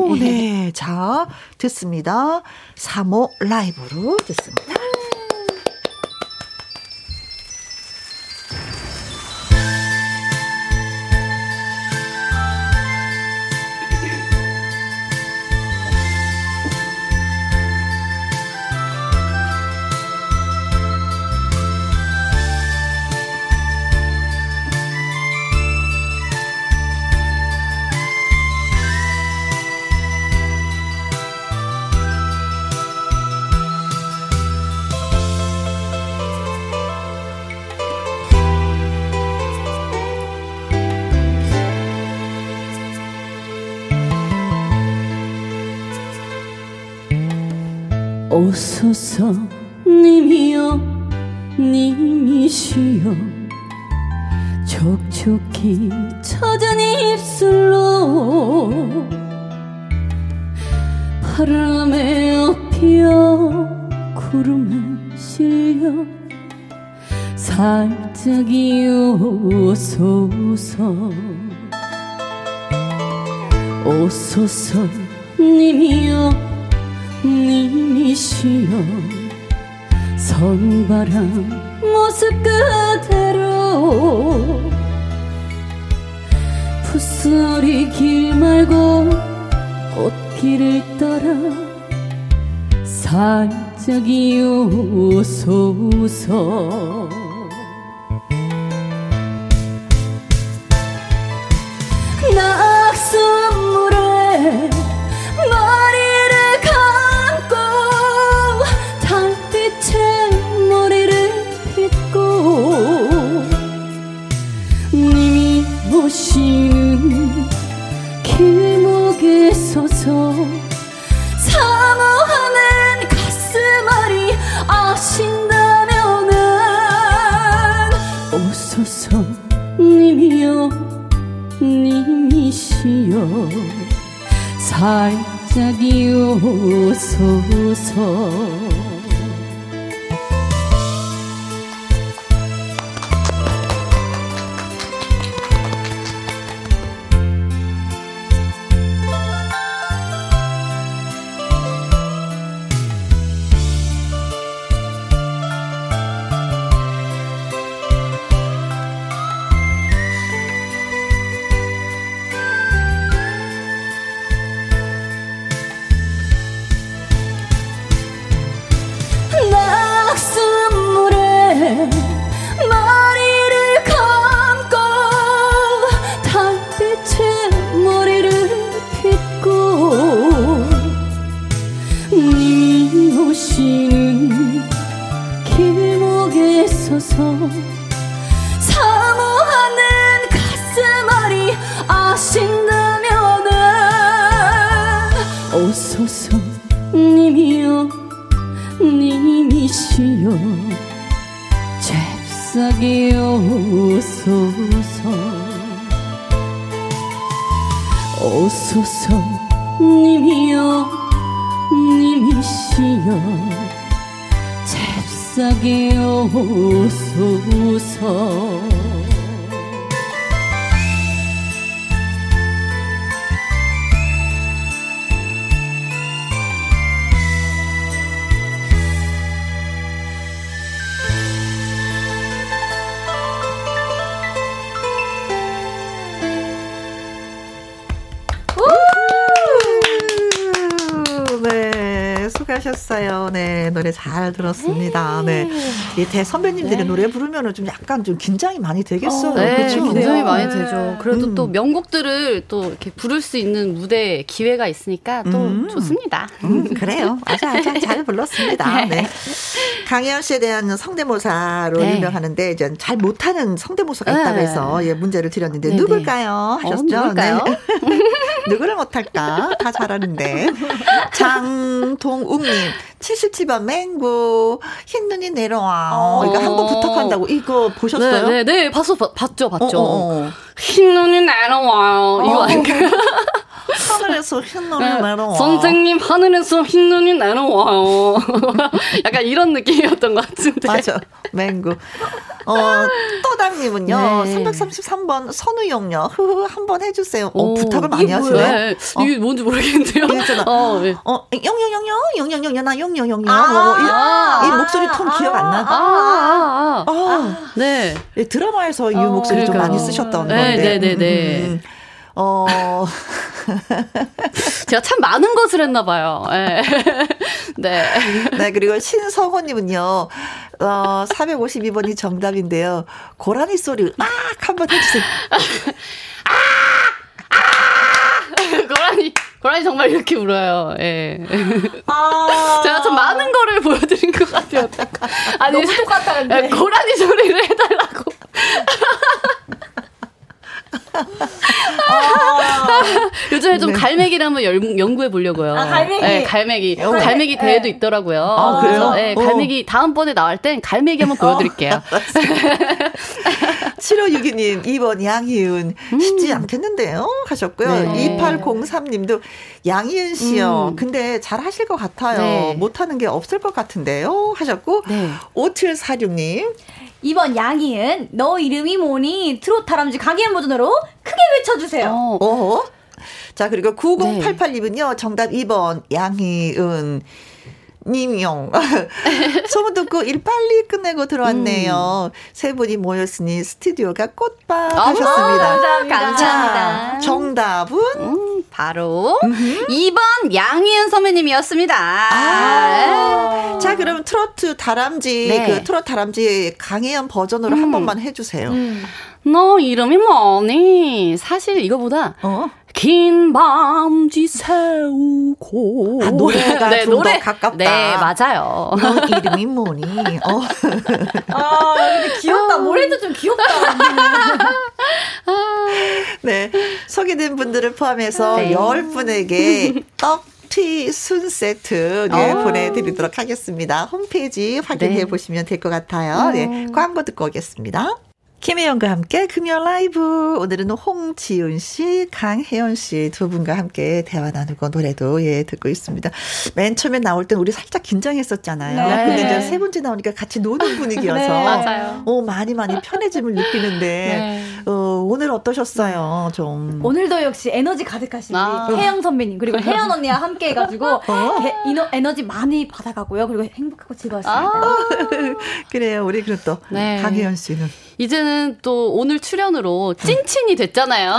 오, 네, 자 듣습니다. 3호 라이브로 듣습니다. 오소서 님이여 님이시여 촉촉히 젖은 입술로 바람에 업히어 구름에 실려 살짝이 오소서 오소서 님이여 님이시여 선바람 모습 그대로 풋소리 길 말고 꽃길을 따라 살짝이 오소서 낙수물에 오시는 길목에 서서 사모하는 가슴앓이 아신다면은 오소서 님이여 님이시여 살짝이 오소서 사모하는 가슴앓이 아신다면은 오소서 님이여 님이시여 잽싸게 오소서 오소서 님이여 님이시여 싸게 오소서 하셨어요. 네, 노래 잘 들었습니다. 네, 이 대 선배님들이 네. 노래 부르면은 좀 약간 좀 긴장이 많이 되겠어요. 네, 그렇죠? 긴장이 많이 되죠. 그래도 또 명곡들을 또 이렇게 부를 수 있는 무대 기회가 있으니까 또 좋습니다. 그래요. 아주 잘 불렀습니다. 네. 강혜연 씨에 대한 성대모사로 네. 유명하는데 이제 잘 못하는 성대모사가 있다고 해서 예, 문제를 드렸는데 네, 누굴까요? 하셨죠? 누굴까요? 네. 누구를 못할까? 다 잘하는데. 장동욱님, 77번 맹구, 흰 눈이 내려와. 이거 한번 부탁한다고. 이거 보셨어요? 네, 네, 봤죠. 흰 눈이 내려와요. 이거 아닌가요? 하늘에서 흰 눈이 내려와. 선생님, 하늘에서 흰 눈이 내려와요. 약간 이런 느낌이었던 것 같은데. 맞아. 맹구. 또당님은요. 네. 333번 선우용요. 한번 해주세요. 부탁을 많이 하시네. 이게 뭔지 모르겠는데요. 용용용용 나 용용용용. 이 목소리 톤 기억 안 나죠? 네. 드라마에서 이 목소리 좀 많이 쓰셨던 건데. 네네네. 제가 참 많은 것을 했나봐요. 네. 네. 네. 그리고 신성호님은요, 452번이 정답인데요. 고라니 소리, 막! 한번 해주세요. 아! 아! 고라니 정말 이렇게 울어요. 예. 아~ 제가 참 많은 거를 보여드린 것 같아요. 아니, 너무 똑같다는데. 고라니 소리를 해달라고. 요즘에 좀 갈매기를 한번 연구해 보려고요. 아, 갈매기. 네, 갈매기 대회도 있더라고요. 아, 그래요? 네, 갈매기 다음번에 나올 땐 갈매기 한번 보여드릴게요. 7562님 2번 양희은 쉽지 않겠는데요 하셨고요. 네. 2803님도 양희은 씨요. 근데 잘 하실 것 같아요. 네. 못하는 게 없을 것 같은데요 하셨고. 네. 5746님 2번 양희은 너 이름이 뭐니 트롯 다람쥐 강희은 버전으로 크게 외쳐주세요. 자 그리고 9088님은요. 네. 정답 2번 양희은 님용. 소문 듣고 일 빨리 끝내고 들어왔네요. 세 분이 모였으니 스튜디오가 꽃밭 하셨습니다. 감사합니다. 자, 정답은 바로 2번 양희은 선배님이었습니다. 자 그럼 트로트 다람쥐 네. 그 트로트 다람쥐 강혜연 버전으로 한 번만 해주세요. 너 이름이 뭐니? 사실 이거보다 긴 밤 지새우고 노래가 네, 좀 더 가깝다. 네 맞아요. 너 이름이 뭐니? 근데 귀엽다. 노래도 좀 귀엽다. 네 소개된 분들을 포함해서 네. 10분에게 떡 티 순 세트 네, 보내드리도록 하겠습니다. 홈페이지 확인해 네. 보시면 될 것 같아요. 네, 광고 듣고 오겠습니다. 김혜연과 함께 금요 라이브 오늘은 홍지윤 씨, 강혜연 씨 두 분과 함께 대화 나누고 노래도 예 듣고 있습니다. 맨 처음에 나올 땐 우리 살짝 긴장했었잖아요. 네. 근데 이제 세 번째 나오니까 같이 노는 분위기여서 네, 맞아요. 많이 편해짐을 느끼는데 네. 오늘 어떠셨어요? 좀 오늘도 역시 에너지 가득하신 혜영 선배님 그리고 혜연 언니와 함께 해가지고 에너지 많이 받아가고요. 그리고 행복하고 즐거웠습니다. 그래요. 우리 그럼 또 네. 강혜연 씨는 이제는 또 오늘 출연으로 찐친이 됐잖아요.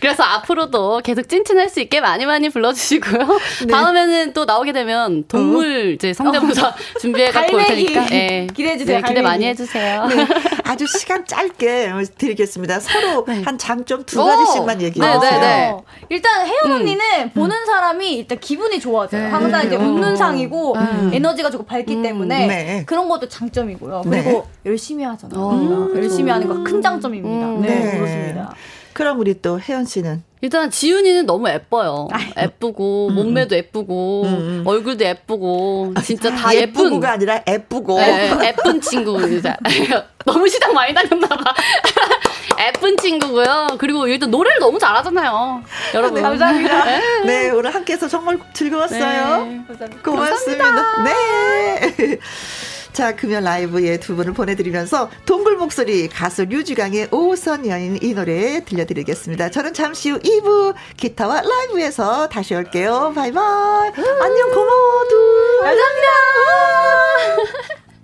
그래서 앞으로도 계속 찐친할 수 있게 많이 불러주시고요. 네. 다음에는 또 나오게 되면 동물 이제 성대모사 준비해갖고 올 테니까 네. 기대해주세요. 네, 기대 많이 해주세요. 네. 아주 시간 짧게 드리겠습니다. 서로 네. 한 장점 두 가지씩만 얘기해주세요. 네. 일단 혜연 언니는 보는 사람이 일단 기분이 좋아져요. 항상 이제 웃는 상이고 에너지가 조금 밝기 때문에 네. 그런 것도 장점이고요. 그리고 네. 열심히 하잖아요. 열심히 하는 거 큰 장점입니다. 네, 그렇습니다. 그럼 우리 또 혜연 씨는? 일단 지윤이는 너무 예뻐요. 예쁘고 몸매도 예쁘고 얼굴도 예쁘고 진짜 다 예쁜. 예쁘고가 아니라 예쁘고. 네, 예쁜 친구입니다. 너무 시장 많이 다녔나 봐. 예쁜 친구고요. 그리고 일단 노래를 너무 잘하잖아요. 여러분 네. 감사합니다. 네 오늘 함께해서 정말 즐거웠어요. 네, 감사합니다. 고맙습니다. 감사합니다. 네. 자 금요 라이브에 두 분을 보내드리면서 동굴 목소리 가수 류주강의 오선 여인 이 노래 들려드리겠습니다. 저는 잠시 후 2부 기타와 라이브에서 다시 올게요. 바이바이. 안녕 고마워 둘.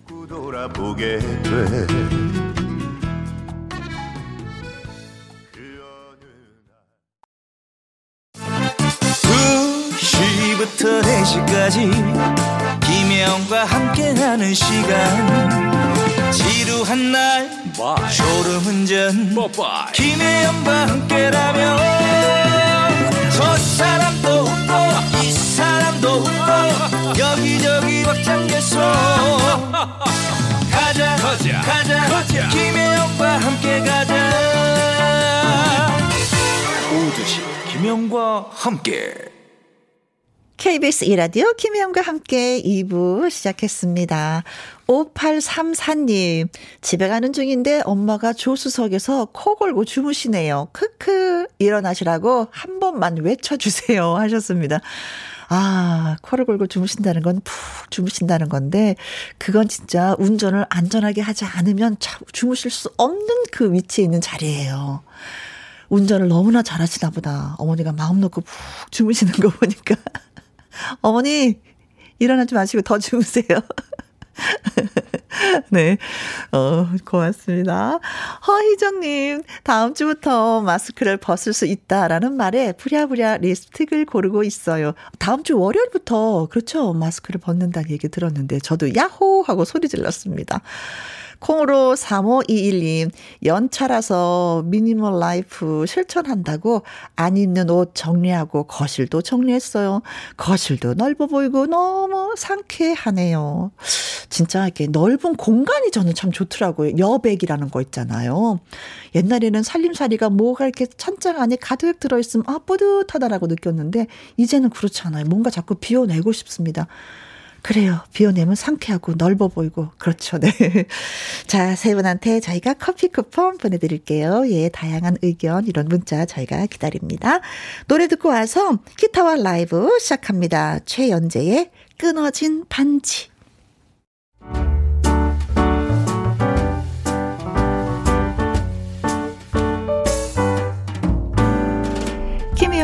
감사합니다. 돌아보게 돼 부터 4시까지 김혜영과 함께하는 시간 지루한 날 졸음운전 김혜영과 함께라면 저 사람도 웃고 이 사람도 웃고 여기저기 벅장개소 가자 김혜영과 함께 가자 오두시 김혜영 함께. KBS E라디오 김혜영과 함께 2부 시작했습니다. 5834님, 집에 가는 중인데 엄마가 조수석에서 코 골고 주무시네요. 크크, 일어나시라고 한 번만 외쳐주세요 하셨습니다. 아, 코를 골고 주무신다는 건 푹 주무신다는 건데, 그건 진짜 운전을 안전하게 하지 않으면 주무실 수 없는 그 위치에 있는 자리예요. 운전을 너무나 잘하시나 보다. 어머니가 마음 놓고 푹 주무시는 거 보니까. 어머니, 일어나지 마시고 더 주무세요. 네, 고맙습니다. 허희정님, 다음 주부터 마스크를 벗을 수 있다라는 말에 부랴부랴 립스틱을 고르고 있어요. 다음 주 월요일부터, 그렇죠, 마스크를 벗는다는 얘기 들었는데 저도 야호 하고 소리 질렀습니다. 콩으로 3521님, 연차라서 미니멀 라이프 실천한다고 안 입는 옷 정리하고 거실도 정리했어요. 거실도 넓어 보이고 너무 상쾌하네요. 진짜 이렇게 넓은 공간이 저는 참 좋더라고요. 여백이라는 거 있잖아요. 옛날에는 살림살이가 뭐가 이렇게 찬장 안에 가득 들어있으면 아, 뿌듯하다라고 느꼈는데 이제는 그렇지 않아요. 뭔가 자꾸 비워내고 싶습니다. 그래요. 비워내면 상쾌하고 넓어 보이고. 그렇죠. 네. 자, 세 분한테 저희가 커피 쿠폰 보내드릴게요. 예, 다양한 의견, 이런 문자 저희가 기다립니다. 노래 듣고 와서 기타와 라이브 시작합니다. 최연재의 끊어진 반지.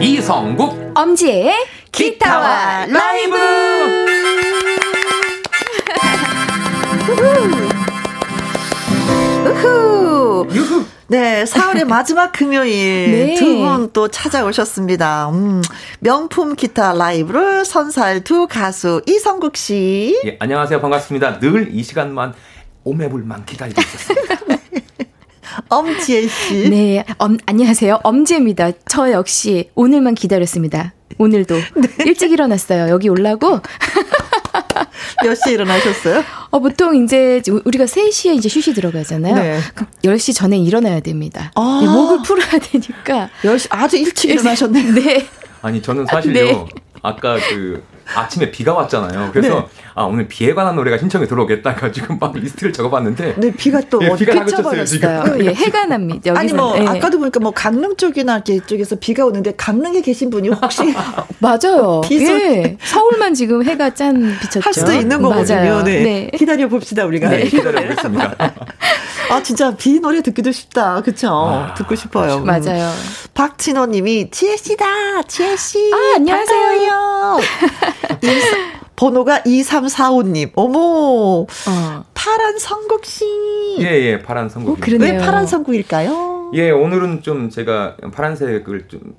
이성국 엄지혜의 기타와 라이브. 우후. 우후. 네, 4월의 마지막 금요일 네. 두 분 또 찾아오셨습니다. 명품 기타 라이브를 선사할 두 가수 이성국 씨. 예, 안녕하세요. 반갑습니다. 늘 이 시간만 오매불만 기다리고 있었습니다. 엄지혜 씨. 네, 안녕하세요. 엄지혜입니다. 저 역시 오늘만 기다렸습니다. 오늘도 네. 일찍 일어났어요. 여기 오려고. 몇 시에 일어나셨어요? 보통 이제 우리가 3시에 이제 휴식 들어가잖아요. 네. 그럼 10시 전에 일어나야 됩니다. 아~ 목을 풀어야 되니까. 10시 아주 일찍 일어나셨네요. 네. 아니, 저는 사실요. 네. 아까 그 아침에 비가 왔잖아요. 그래서 네. 아, 오늘 비에 관한 노래가 신청이 들어오겠다가 지금 막 리스트를 적어봤는데 네, 비가 또 예, 비가 그쳐버렸어요. 지금. 예, 해가 납니다. 여기서는. 아니 뭐 예. 아까도 보니까 뭐 강릉 쪽이나 이쪽에서 비가 오는데 강릉에 계신 분이 혹시 맞아요. 예. 서울만 지금 해가 짠 비쳤죠. 할 수도 있는 거거든요. 네. 네. 기다려 봅시다 우리가. 네, 기다려 보겠습니다. 아, 진짜 비 노래 듣기도 쉽다. 그렇죠? 아, 듣고 싶어요. 맞아요. 박진호 님이 지혜 씨다. 지혜 씨. 아, 안녕하세요. 번호가 2345님. 어머. 파란 성국 씨. 예, 예. 파란 성국. 왜 파란 성국일까요? 예, 오늘은 좀 제가 파란색을 좀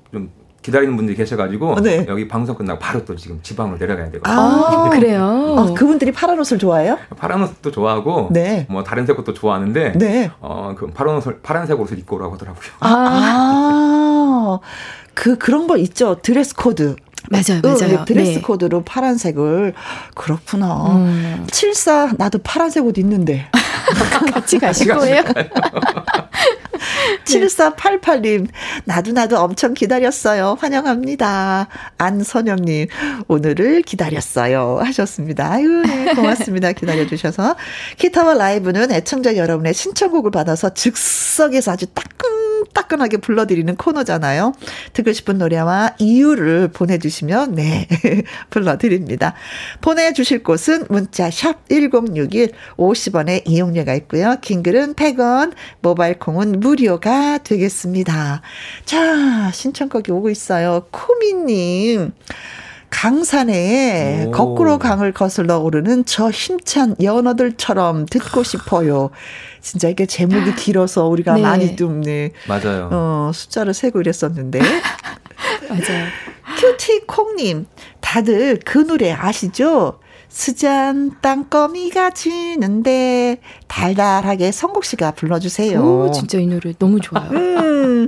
기다리는 분들이 계셔가지고 네. 여기 방송 끝나고 바로 또 지금 지방으로 내려가야 되거든요. 아 그래요? 아, 그분들이 파란 옷을 좋아해요? 파란 옷도 좋아하고 네. 뭐 다른 색 옷도 좋아하는데 네. 그 파란색 옷을 입고 오라고 하더라고요. 아 그런 거 있죠. 드레스 코드. 맞아요. 드레스 네. 코드로 파란색을. 그렇구나. 74 나도 파란색 옷 있는데. 같이 가실 거예요? 7488님 나도 엄청 기다렸어요. 환영합니다. 안선영님 오늘을 기다렸어요 하셨습니다. 아유 네, 고맙습니다. 기다려주셔서. 키타워 라이브는 애청자 여러분의 신청곡을 받아서 즉석에서 아주 따끈따끈하게 불러드리는 코너잖아요. 듣고 싶은 노래와 이유를 보내주시면 네 불러드립니다. 보내주실 곳은 문자 샵 1061 50원의 이용료가 있고요. 긴글은 100원, 모바일콩은 무료가 되겠습니다. 자, 신청곡이 오고 있어요. 코미님. 강산에 오. 거꾸로 강을 거슬러 오르는 저 힘찬 연어들처럼 듣고 싶어요. 진짜 이게 제목이 길어서 우리가 네. 많이 네. 맞아요. 숫자를 세고 이랬었는데. 맞아요. 큐티콩님, 다들 그 노래 아시죠? 스잔 땅거미가 지는데 달달하게 성국 씨가 불러주세요. 오, 진짜 이 노래 너무 좋아요. 네.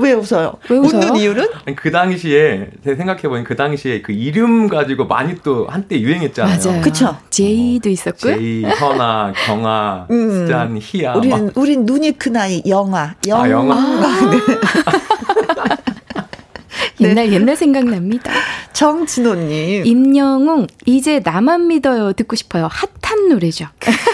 왜 웃어요? 웃는 이유는? 아니, 그 당시에 생각해보니 그 당시에 그 이름 가지고 많이 또 한때 유행했잖아요. 맞아요. 그쵸? 제이도 있었고요. 제이, 현아, 경아, 스잔, 희야. 우린 눈이 큰 아이 영아. 아, 네. 네. 옛날 생각납니다. 정진호님. 임영웅, 이제 나만 믿어요. 듣고 싶어요. 핫한 노래죠.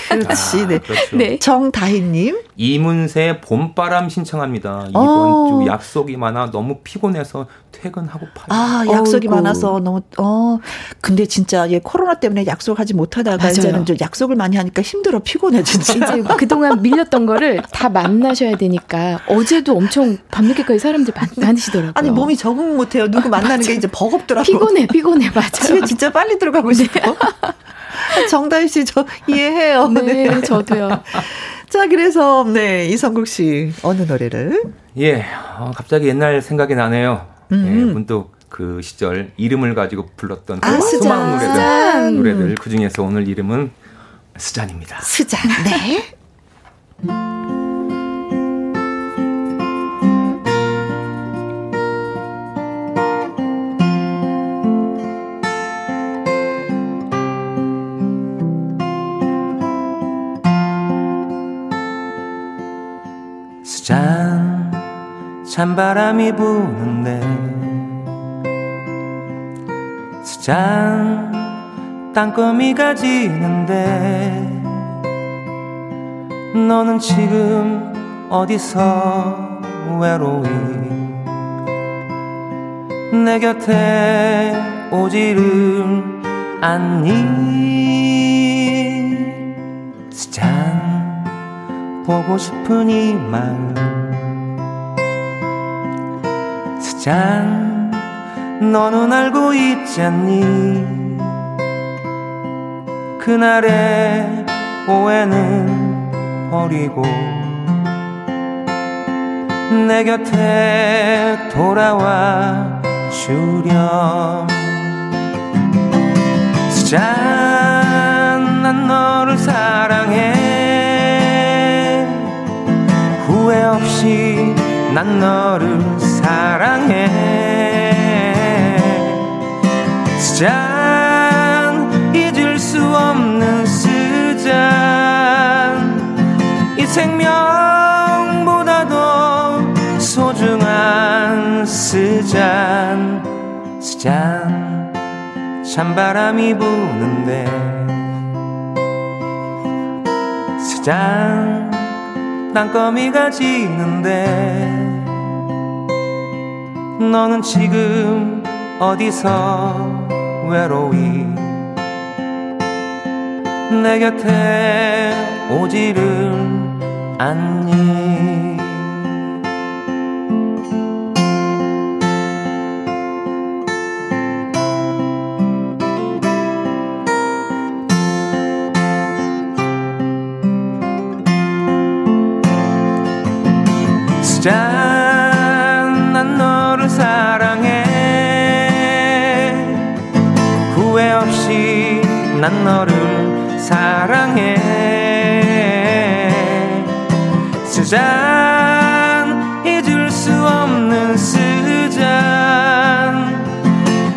그렇지. 네. 아, 그렇죠. 네. 정다희님. 이문세 봄바람 신청합니다. 이번 주 약속이 많아 너무 피곤해서 퇴근하고 파요. 아, 약속이 어이구. 많아서 너무, 근데 진짜 얘 코로나 때문에 약속하지 못하다가 이제는 약속을 많이 하니까 힘들어 피곤해, 진짜. 이제 그동안 밀렸던 거를 다 만나셔야 되니까 어제도 엄청 밤늦게까지 사람들 많으시더라고요. 아니, 몸이 적응 못해요. 누구 만나는 맞아. 게 이제 버겁더라고. 피곤해 맞아요. 집에 진짜 빨리 들어가고 싶어. 네. 정다희 씨 저 이해해요. 네 저도요. 자 그래서 네 이성국 씨 어느 노래를? 예 갑자기 옛날 생각이 나네요. 예, 문득 그 시절 이름을 가지고 불렀던 그 수많은 노래들 그중에서 오늘 이름은 스잔입니다. 스잔 네. 스잔 찬바람이 부는데 스잔 땅거미가 지는데 너는 지금 어디서 외로이 내 곁에 오지를 않니 스잔 보고 싶은 이 마음 스잔 너는 알고 있잖니 그날의 오해는 버리고 내 곁에 돌아와 주렴 스잔 난 너를 사랑해 후회 없이 난 너를 사랑해 스잔 잊을 수 없는 스잔 이 생명보다도 소중한 스잔 스잔 찬바람이 부는데 스잔 땅거미가 지는데 너는 지금 어디서 외로이 내 곁에 오지를 않니 스잔 난 너를 사랑해 난 너를 사랑해. 수잔, 잊을 수 없는 수잔,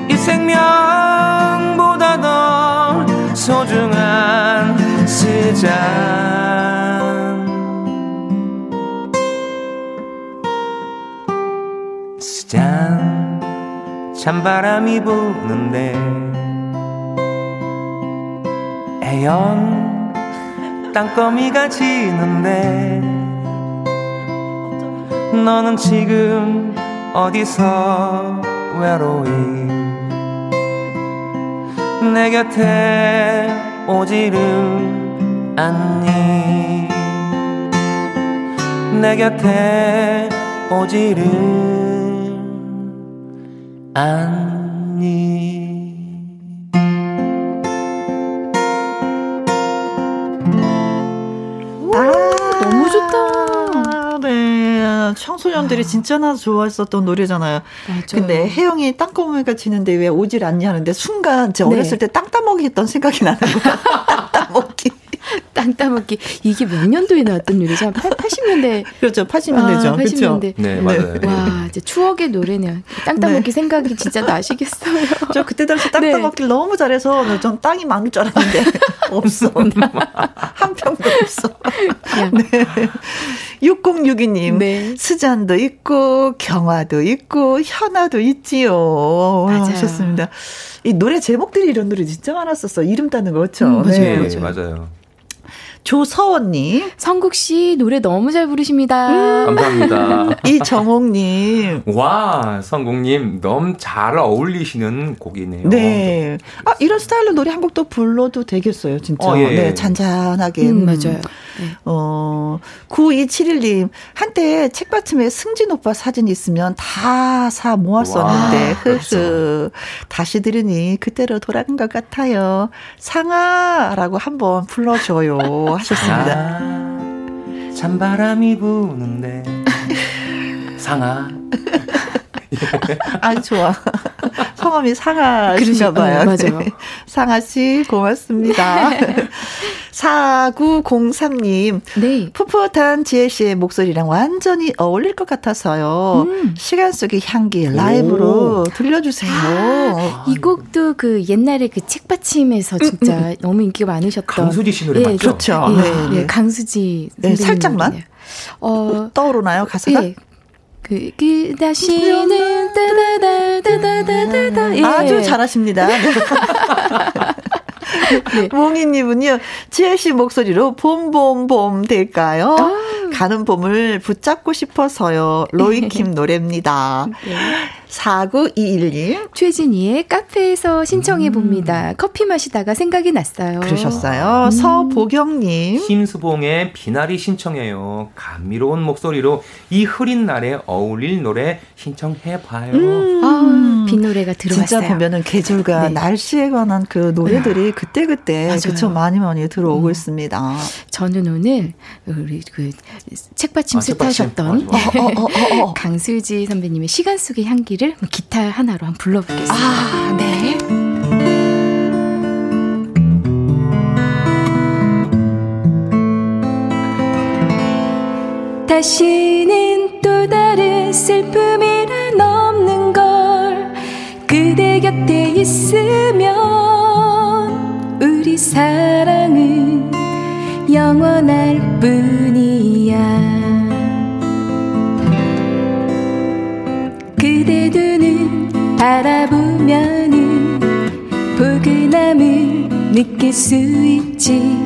이 생명보다 더 소중한 수잔. 찬바람이 부는데 애연 땅거미가 지는데 너는 지금 어디서 외로이 내 곁에 오지를 않니 내 곁에 오지를 않니 안니. 아, 너무 좋다. 네, 청소년들이 진짜나 좋아했었던 노래잖아요. 맞아요. 근데 혜영이 땅거미가 지는데 왜 오질 않냐 하는데 순간 제가 네. 어렸을 때 땅 따먹기 했던 생각이 나는 거예요. 땅 따먹기. 땅 따먹기. 이게 몇 년도에 나왔던 노래죠? 80년대. 그렇죠. 80년대죠. 아, 80년대. 그렇죠. 네, 맞아요. 와, 이제 추억의 노래네요. 땅 따먹기 네. 생각이 진짜 나시겠어요. 저 그때 당시 땅 따먹기를 네. 너무 잘해서 전 땅이 많을 줄 알았는데 없어. 한 평도 없어. 네. 6062님. 네. 수잔도 있고 경화도 있고 현아도 있지요. 맞아요. 하셨습니다. 이 노래 제목들이 이런 노래 진짜 많았었어. 이름 따는 거 그렇죠? 네. 네, 맞아요. 조서원님. 성국씨 노래 너무 잘 부르십니다. 감사합니다. 이정옥님. 와, 성국님 너무 잘 어울리시는 곡이네요. 네. 아, 이런 스타일로 노래 한 곡 또 불러도 되겠어요, 진짜. 예. 네, 잔잔하게. 맞아요. 네. 9271님. 한때 책받침에 승진 오빠 사진 있으면 다 사 모았었는데, 흐흐. 다시 들으니 그때로 돌아간 것 같아요. 상아라고 한번 불러줘요. 하셨습니다. 아, 찬바람이 부는데 상아. 예. 아, 좋아. 성함이 상아신가 봐요. 맞아요. 상아 씨 고맙습니다. 4903님. 네. 풋풋한 지혜 씨의 목소리랑 완전히 어울릴 것 같아서요. 시간 속의 향기 라이브로 오. 들려주세요. 아, 이 곡도 그 옛날에 그 책받침에서 진짜 너무 인기가 많으셨던. 강수지 씨 노래 예, 맞죠? 그렇죠. 예, 아. 예, 강수지 예, 살짝만 떠오르나요 가사가? 예. 그 다시는 따다다다다다다 예. 아주 잘하십니다. 네. 몽이님은요, 지혜 씨 목소리로 봄봄봄 될까요? 아. 가는 봄을 붙잡고 싶어서요. 로이킴 노래입니다. 네. 4921님. 최진희의 카페에서 신청해봅니다. 커피 마시다가 생각이 났어요. 그러셨어요. 서보경님. 심수봉의 비나리 신청해요. 감미로운 목소리로 이 흐린 날에 어울릴 노래 신청해봐요. 아우, 빗노래가 들어왔어요. 진짜 보면은 계절과 네. 날씨에 관한 그 노래들이 그때그때 그쵸, 많이 들어오고 있습니다. 저는 오늘 우리 그 책받침 스타셨던 강수지 선배님의 시간 속의 향기를 기타 하나로 한번 불러보겠습니다. 아, 네. 다시는 또 다른 슬픔이란 없는 걸 그대 곁에 있으면 우리 사랑은 영원할 뿐이야. 그대 두 눈 바라보면은 포근함을 느낄 수 있지.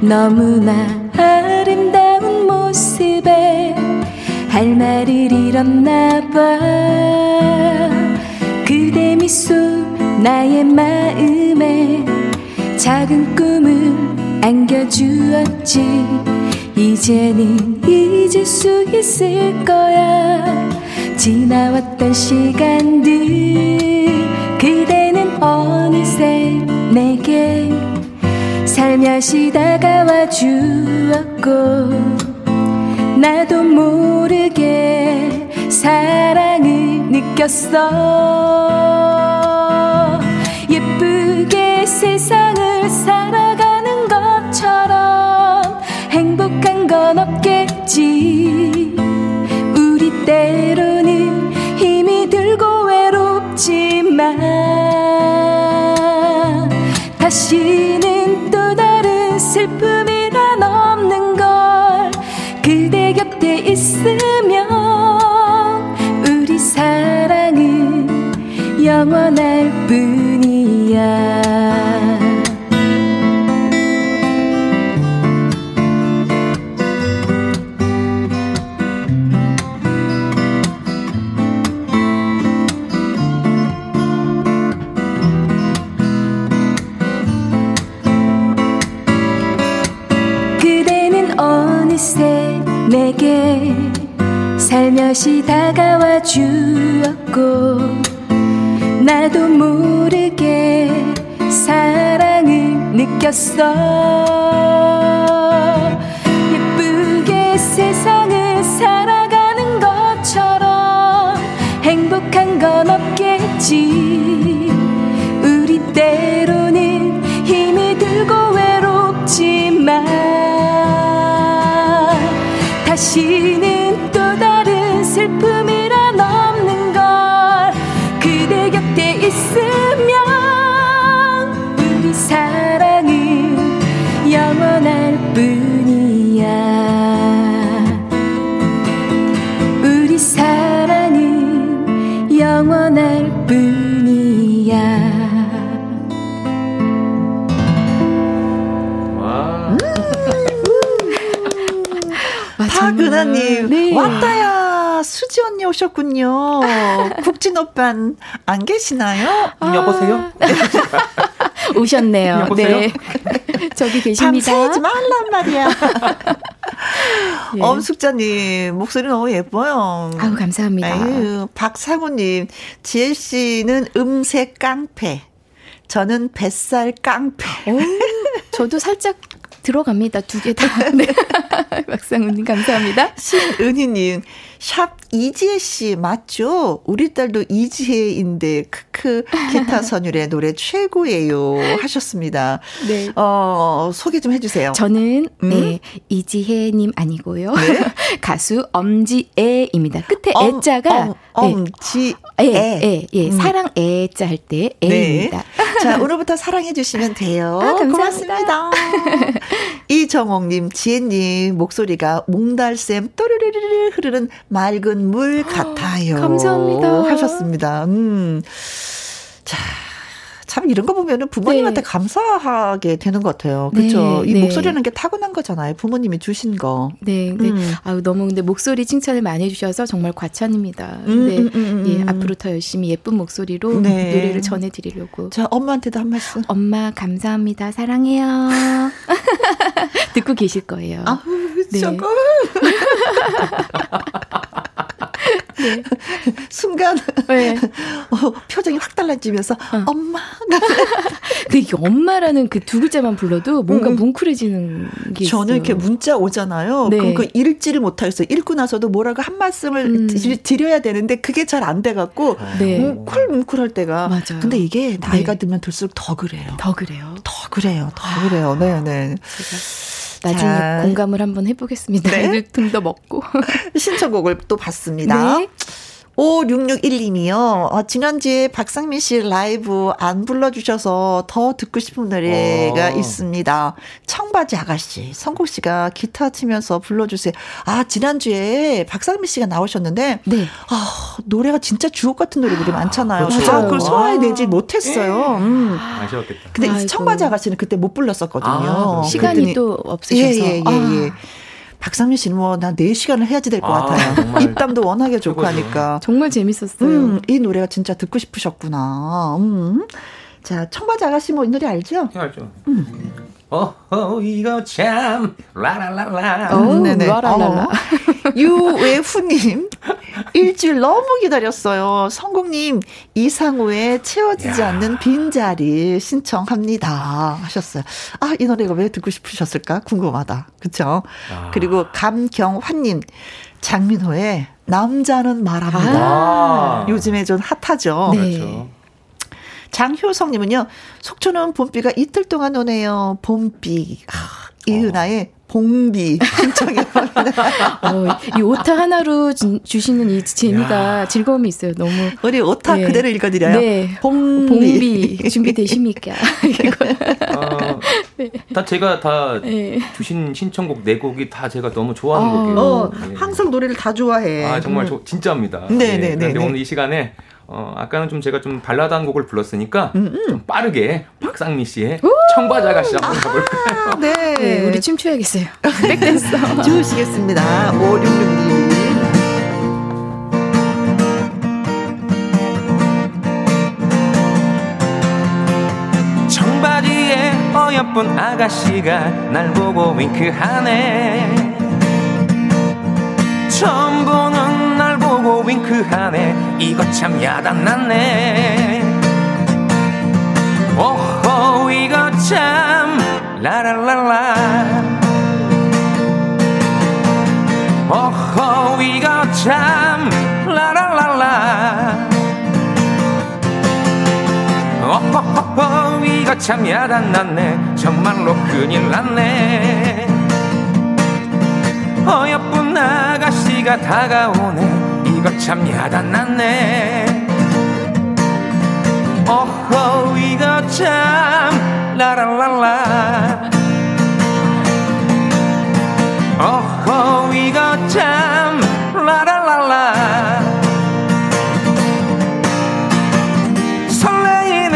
너무나 아름다운 모습에 할 말을 잃었나 봐. 그대 미소 나의 마음에 작은 꿈을 안겨주었지. 이제는 잊을 수 있을 거야 지나왔던 시간들. 그대는 어느새 내게 살며시 다가와 주었고 나도 모르게 사랑을 느꼈어. 예쁘게 세상을 상관없겠지. 우리 때로는 힘이 들고 외롭지만 다시는 또 다른 슬픔이란 없는 걸 그대 곁에 있으면 우리 사랑은 영원할 뿐이야. 내게 살며시 다가와 주었고 나도 모르게 사랑을 느꼈어. 예쁘게 세상을 살아가는 것처럼 행복한 건 없겠지. 우리 때로는 힘이 들고 외롭지만 다시는 또 다른 슬픔이란 없는 걸 그대 곁에 있으면 우리 사랑은 영원할 뿐이야. 우리 사랑은 영원할 뿐이야. 와. 박은하님, 네. 왔다야, 수지 언니 오셨군요. 국진 오빤 안 계시나요? 아. 여보세요? 오셨네요. 여보세요? 네. 저기 계십니다. 밤새지 말란 말이야. 예. 엄숙자님, 목소리 너무 예뻐요. 아우, 감사합니다. 아유, 박상우님, 지혜씨는 음색 깡패, 저는 뱃살 깡패. 오, 저도 살짝 들어갑니다. 두 개 다. 네. 박상우님 감사합니다. 신은희님, 샵 이지혜 씨 맞죠? 우리 딸도 이지혜인데 크크 기타 선율의 노래 최고예요 하셨습니다. 네. 소개 좀 해주세요. 저는 네, 이지혜님 아니고요. 네? 가수 엄지애입니다. 끝에 애자가 엄지애, 예, 사랑 애자 할 때 애입니다. 네. 자, 오늘부터 사랑해 주시면 돼요. 아, 감사합니다. 고맙습니다. 이정옥님, 지혜님 목소리가 몽달샘 또르르르 흐르는 맑은 물 같아요. 감사합니다. 하셨습니다. 자, 참 이런 거 보면은 부모님한테 네. 감사하게 되는 것 같아요. 그렇죠? 네, 이 목소리라는 게 타고난 거잖아요. 부모님이 주신 거. 네. 네. 아우, 너무 근데 목소리 칭찬을 많이 해주셔서 정말 과찬입니다. 네. 예, 앞으로 더 열심히 예쁜 목소리로 네. 노래를 전해드리려고. 자, 엄마한테도 한 말씀. 엄마 감사합니다. 사랑해요. 듣고 계실 거예요. 아우, 조금. 네. 순간 네. 표정이 확 달라지면서 엄마. 근데 이게 엄마라는 그 두 글자만 불러도 뭔가 뭉클해지는 게 있어요. 저는 이렇게 문자 오잖아요. 네. 그럼 그 읽지를 못하겠어요. 읽고 나서도 뭐라고 한 말씀을 드려야 되는데 그게 잘 안 돼갖고 네. 뭉클할 때가. 맞아요. 근데 이게 나이가 네. 들면 들수록 더 그래요. 더 그래요. 네, 네. 나중에 자. 공감을 한번 해보겠습니다. 네? 등도 먹고. 신청곡을 또 봤습니다. 네. 5661님이요. 지난주에 박상민 씨 라이브 안 불러주셔서 더 듣고 싶은 노래가 있습니다. 청바지 아가씨, 성국 씨가 기타 치면서 불러주세요. 아, 지난주에 박상민 씨가 나오셨는데 네. 아, 노래가 진짜 주옥 같은 노래들이 많잖아요. 그렇죠. 제가 그걸 소화해내지 못했어요. 아쉬웠겠다. 근데 아이고. 청바지 아가씨는 그때 못 불렀었거든요. 아, 시간이 그랬더니, 또 없으셔서. 예. 박상민 씨는 뭐 나 4시간을 해야지 될 것 같아요. 입담도 워낙에 좋고 하니까. 정말 재밌었어요. 이 노래가 진짜 듣고 싶으셨구나. 자, 청바지 아가씨 뭐 이 노래 알죠? 네, 알죠. 어허, 이거 참 라라라라. 네네. 라라라라. 유외후님, 일주일 너무 기다렸어요. 성국님, 이상우의 채워지지 않는 빈자리 신청합니다 하셨어요. 아, 이 노래가 왜 듣고 싶으셨을까 궁금하다. 그렇죠? 그리고 감경환님, 장민호의 남자는 말합니다. 요즘에 좀 핫하죠. 네. 그렇죠. 장효성님은요, 속초는 봄비가 이틀 동안 오네요. 봄비. 이은아의 봉비 신청해 봅니다. 이 오타 하나로 주시는 이 재미가, 야. 즐거움이 있어요. 너무. 우리 오타, 네. 그대로 읽어드려요. 네. 봉비 준비되십니까? 네. 다 제가 다, 네. 주신 신청곡 네 곡이 다 제가 너무 좋아하는 곡이에요. 네. 항상 노래를 다 좋아해. 아 정말 진짜입니다. 네네네. 네. 그런데 오늘 이 시간에 아까는 좀 제가 좀 발라드 한 곡을 불렀으니까 좀 빠르게 박상민 씨의 청바자가 시작을 해볼까요? 아, 네. 네, 우리 춤춰야겠어요. 백댄서. 주시겠습니다. 5662. 청바지에 어여쁜 아가씨가 날 보고 윙크하네. 처음 보는 날 보고 윙크하네. 이거 참 야단났네. 오호 이거 참 라랄랄라. 오호 이거 참 라랄랄라. 오호호호 이거 참 야단났네. 정말로 큰일 났네. 어여쁜 아가씨가 다가오네. 이거 참 야단났네. 어허 이거 참 라랄랄라. 어허 이거 참 라랄랄라. 설레이는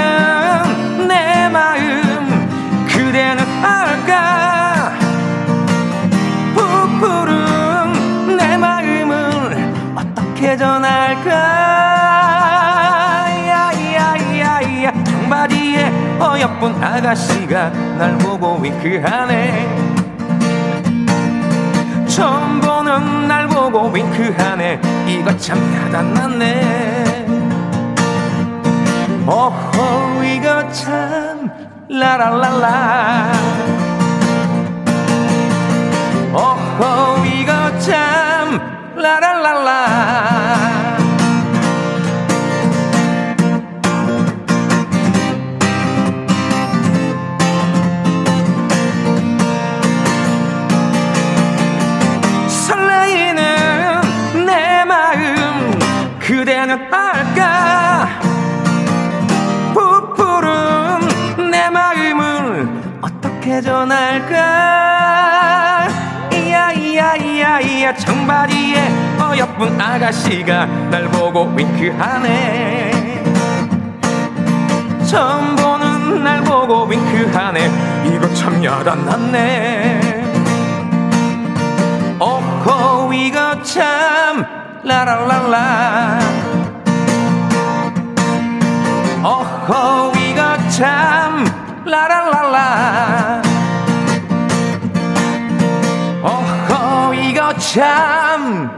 내 마음 그대는 알까. 푸른 내 마음을 어떻게 전할까. 야야야야. 청바지에 어여쁜 아가씨가 날 보고 윙크하네. 처음 보는 날 보고 윙크하네. 이거 참 야단났네. 오호 이거 참 라랄랄라. 오호 이거 참 라랄랄라. 설레이는 내 마음 그대는 알까. 부풀은 내 마음을 어떻게 전할까. 이야 청바지에 어여쁜 아가씨가 날 보고 윙크하네. 처음 보는 날 보고 윙크하네. 이거 참 야단났네. 오호 이거 참 라랄랄라. 오호 이거 참 라랄랄라. 어허 이거 참.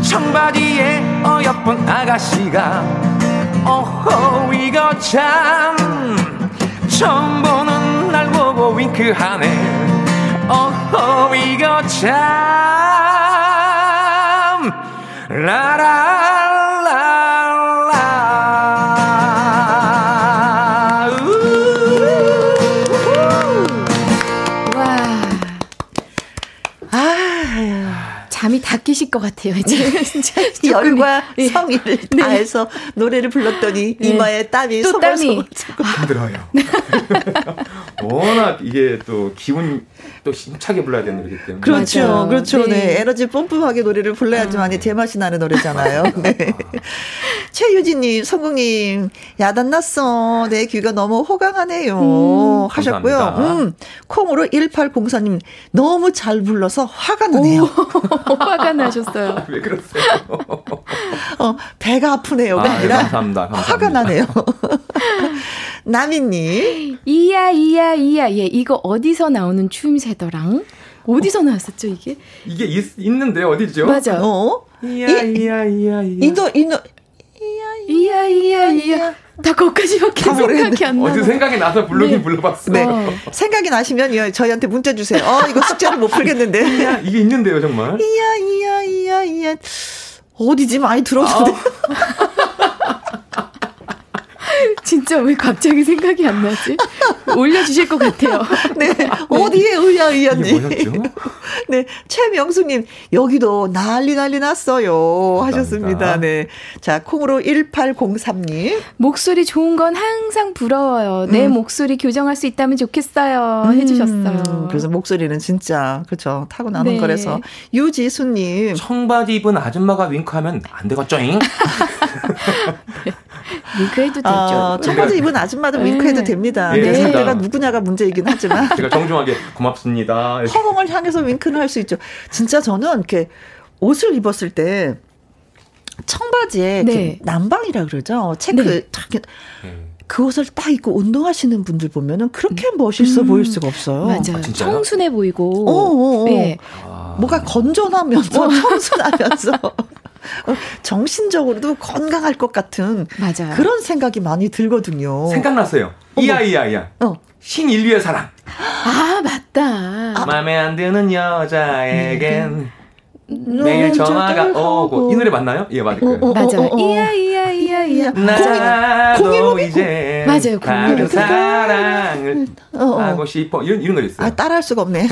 청바지에 어여쁜 아가씨가 어허 이거 참. 처음 보는 날 보고 윙크하네. 어허 이거 참 라랄랄라. 잠이 다 끼실 것 같아요. 이제 진짜 열과 성의를 다해서, 네. 노래를 불렀더니, 네. 이마에 땀이 소글소글. 힘들어요. 워낙 이게 또 기운 또 힘차게 불러야 되는 거기 때문에. 그렇죠, 맞아요. 그렇죠. 네. 네, 에너지 뿜뿜하게 노래를 불러야지만 제맛이 나는 노래잖아요. 네. 최유진님, 성국님, 야단났어. 내 귀가 너무 호강하네요. 하셨고요. 콩으로 1804님, 너무 잘 불러서 화가 나네요. 화가 나셨어요. 왜 그러세요? 배가 아프네요가 아니라, 감사합니다. 화가 나네요. 나미님, 이야, 예, 이거 어디서 나오는 춤새더랑? 어디서 나왔었죠 이게? 이게 있는데 어디죠? 맞아. 이야. 이야. 다 거기까지밖에 생각이 안 나요. 어제 생각이 나서 불러긴, 네. 불러봤어요. 네. 생각이 나시면 저희한테 문자 주세요. 이거 숙제를 못 풀겠는데. 이게 있는데요 정말. 이야. 어디지 많이 들어오는데. 진짜 왜 갑자기 생각이 안 나지? 올려주실 것 같아요. 네. 어디에 의원님. 네. 최명수님, 여기도 난리 났어요. 감사합니다. 하셨습니다. 네. 자, 콩으로 1803님. 목소리 좋은 건 항상 부러워요. 내 목소리 교정할 수 있다면 좋겠어요. 해주셨어요. 그래서 목소리는 진짜, 그렇죠. 타고나는 네. 거라서. 유지수님. 청바지 입은 아줌마가 윙크하면 안 되겠죠잉? 네. 윙크해도 되죠. 청바지 입은 아줌마도 네. 윙크해도 됩니다. 네. 네. 상대가 누구냐가 문제이긴 하지만 제가 정중하게 고맙습니다. 허공을 향해서 윙크는 할 수 있죠. 진짜 저는 이렇게 옷을 입었을 때 청바지에 네. 이렇게 남방이라 그러죠. 체크 네. 그 옷을 딱 입고 운동하시는 분들 보면은 그렇게 멋있어 보일 수가 없어요. 맞아요. 아, 청순해 보이고. 네. 아. 뭐가 건전하면서 청순하면서 정신적으로도 건강할 것 같은 맞아요. 그런 생각이 많이 들거든요. 생각났어요. 이야. 신인류의 사랑. 아 맞다. 마음에 안 드는 여자에겐. 매일 전화가 오고 이 노래 맞나요? 예 맞아요. 맞아. 이야. 나도 이제 맞아요. 다른 사랑을 하고 싶어 이런 노래 있어요. 아 따라할 수가 없네.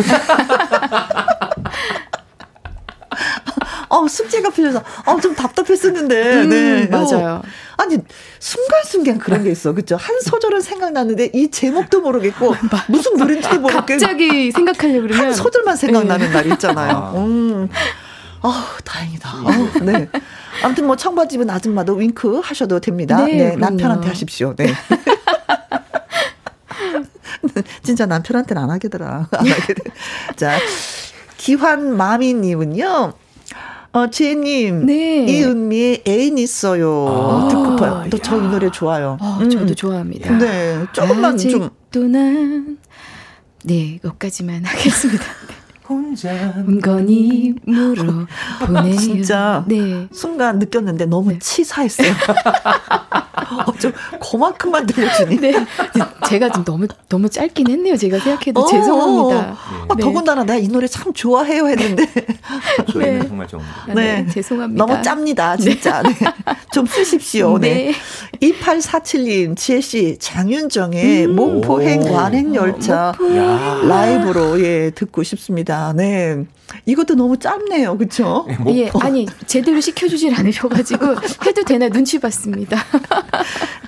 숙제가 풀려서 좀 답답했었는데. 네. 맞아요. 아니 순간순간 그런 게 있어. 그렇죠? 한 소절은 생각나는데 이 제목도 모르겠고 무슨 노래인지도 모르겠고 갑자기 생각하려고 그러면 한 소절만 생각나는 네. 날이 있잖아요. 다행이다. 네. 아무튼 뭐 청바지 입은 아줌마도 윙크 하셔도 됩니다. 네, 네 남편한테 하십시오. 네. 진짜 남편한테는 안 하겠더라. 자, 기환 마미님은요. 지혜님, 네. 이은미의 애인 있어요. 듣고 싶어요. 또 저 이 노래 좋아요. 저도 좋아합니다. 네, 조금만 좀. 또난 네, 여기까지만 하겠습니다. 혼자 온건이 물어 보내요. 진짜 네. 순간 느꼈는데 너무 네. 치사했어요. 좀 그만큼만 들려주니. 네. 제가 좀 너무 짧긴 했네요. 제가 생각해도 죄송합니다. 네. 더군다나 내가 이 노래 참 좋아해요 했는데. 저희는 네. 정말 좋은데. 네. 죄송합니다. 너무 짭니다. 진짜. 네. 좀 쓰십시오. 네. 네. 2847님 지혜씨 장윤정의 목포행 완행열차 라이브로 예, 듣고 싶습니다. 네. 이것도 너무 짧네요. 그렇죠? 예, 아니 제대로 시켜주질 않으셔가지고 해도 되나 눈치 봤습니다.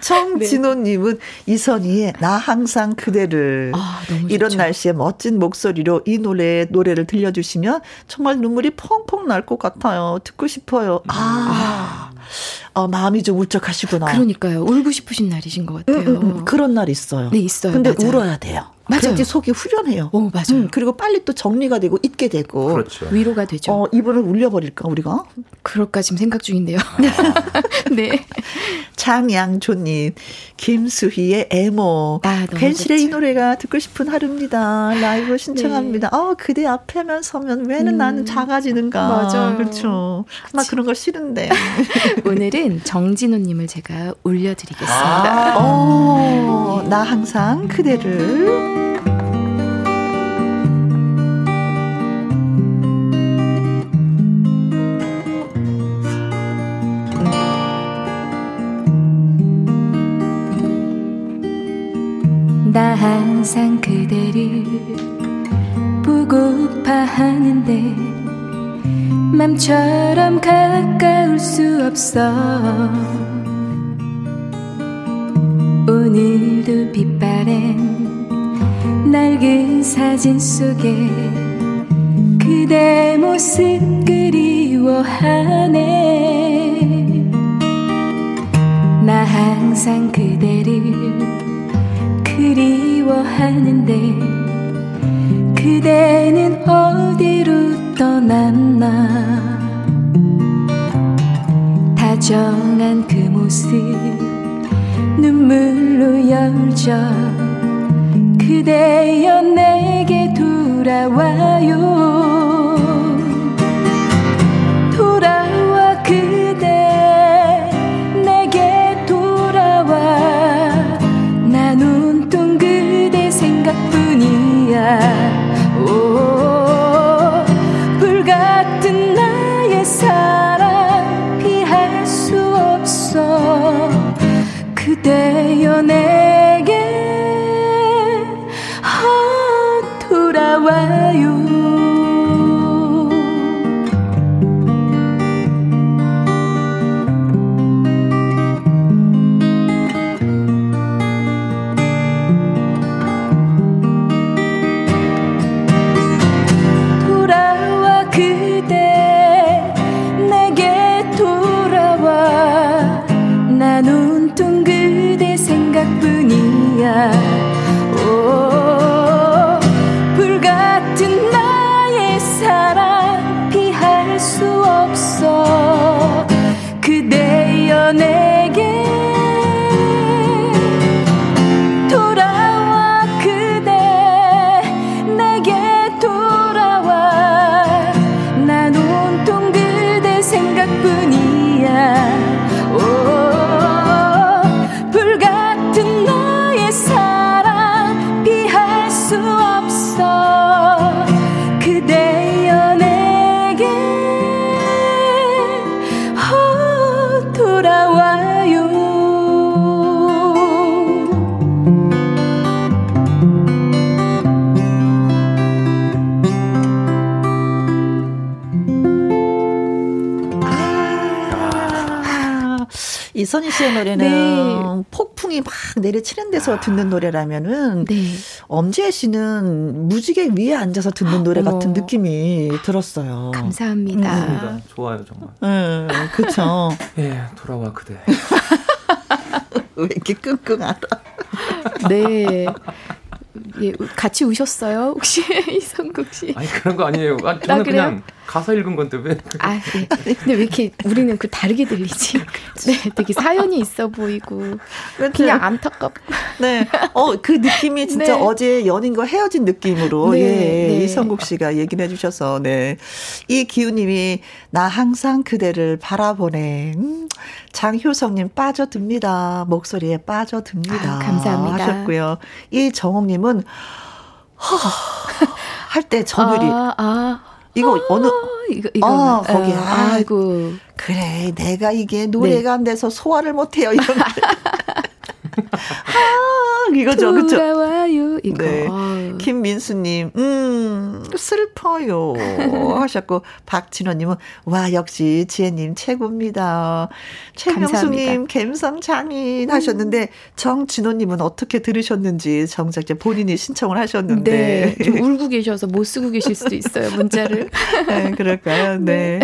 청진호님은 네. 이선희의 나 항상 그대를 이런 날씨에 멋진 목소리로 이 노래를 들려주시면 정말 눈물이 펑펑 날 것 같아요. 듣고 싶어요. 마음이 좀 울적하시구나. 그러니까요. 울고 싶으신 날이신 것 같아요. 그런 날 있어요. 네, 있어요. 근데 맞아요. 울어야 돼요. 맞아요. 그래야지 속이 후련해요. 맞아요. 그리고 빨리 또 정리가 되고 잊게 되고. 그렇죠. 위로가 되죠. 이분을 울려버릴까 우리가? 그럴까 지금 생각 중인데요. 네. 장양조님, 김수희의 애모. 괜시레 이 노래가 듣고 싶은 하루입니다. 라이브 신청합니다. 네. 그대 앞에만 서면 왜는 나는 작아지는가. 맞아요. 그렇죠. 막 그런 거 싫은데. 오늘은 정진호님을 제가 올려드리겠습니다. 나 항상 그대를. 나 항상 그대를 보고파하는데 맘처럼 가까울 수 없어 오늘도 빛바랜 낡은 사진 속에 그대 모습 그리워하네 나 항상 그대를 그리워하는데 그대는 어디로 떠났나 다정한 그 모습 눈물로 열죠 그대여 내게 돌아와요 돌아와 그대 내게 돌아와 나눈 불같은 나의 사랑 피할 수 없어 그대여 이선희 씨의 노래는 네. 폭풍이 막 내려치는 데서 듣는 노래라면은 네. 엄지혜 씨는 무지개 위에 앉아서 듣는 노래 같은 느낌이 들었어요. 감사합니다. 감사합니다. 좋아요 정말. 네, 그렇죠. 예, 돌아와 그대. 왜 이렇게 끙끙하다. 네. 예, 같이 우셨어요? 혹시 이성국 씨? 아니 그런 거 아니에요. 아니, 저는 그냥 가사 읽은 건데 왜? 아, 네. 근데 왜 이렇게 우리는 그 다르게 들리지? 네, 되게 사연이 있어 보이고 그냥 안타깝고. 네, 그 느낌이 진짜 네. 어제 연인과 헤어진 느낌으로 네, 예, 네. 이성국 씨가 얘기를 해주셔서 네, 이 기우님이 나 항상 그대를 바라보네. 장효성님 빠져듭니다. 목소리에 빠져듭니다. 아, 감사합니다. 하셨고요. 이 정옥님은 할 때 전율이 이거 어느 이거 거기 아이고 그래 내가 이게 노래가 네. 안 돼서 소화를 못해요 이런 이거죠 그렇죠 돌아와요 이거 네. 김민수님 슬퍼요 하셨고 박진호님은 와 역시 지혜님 최고입니다 최명수님 갬성장인 하셨는데 정진호님은 어떻게 들으셨는지 정작 본인이 신청을 하셨는데 네, 좀 울고 계셔서 못 쓰고 계실 수도 있어요 문자를 네, 그럴까요 네.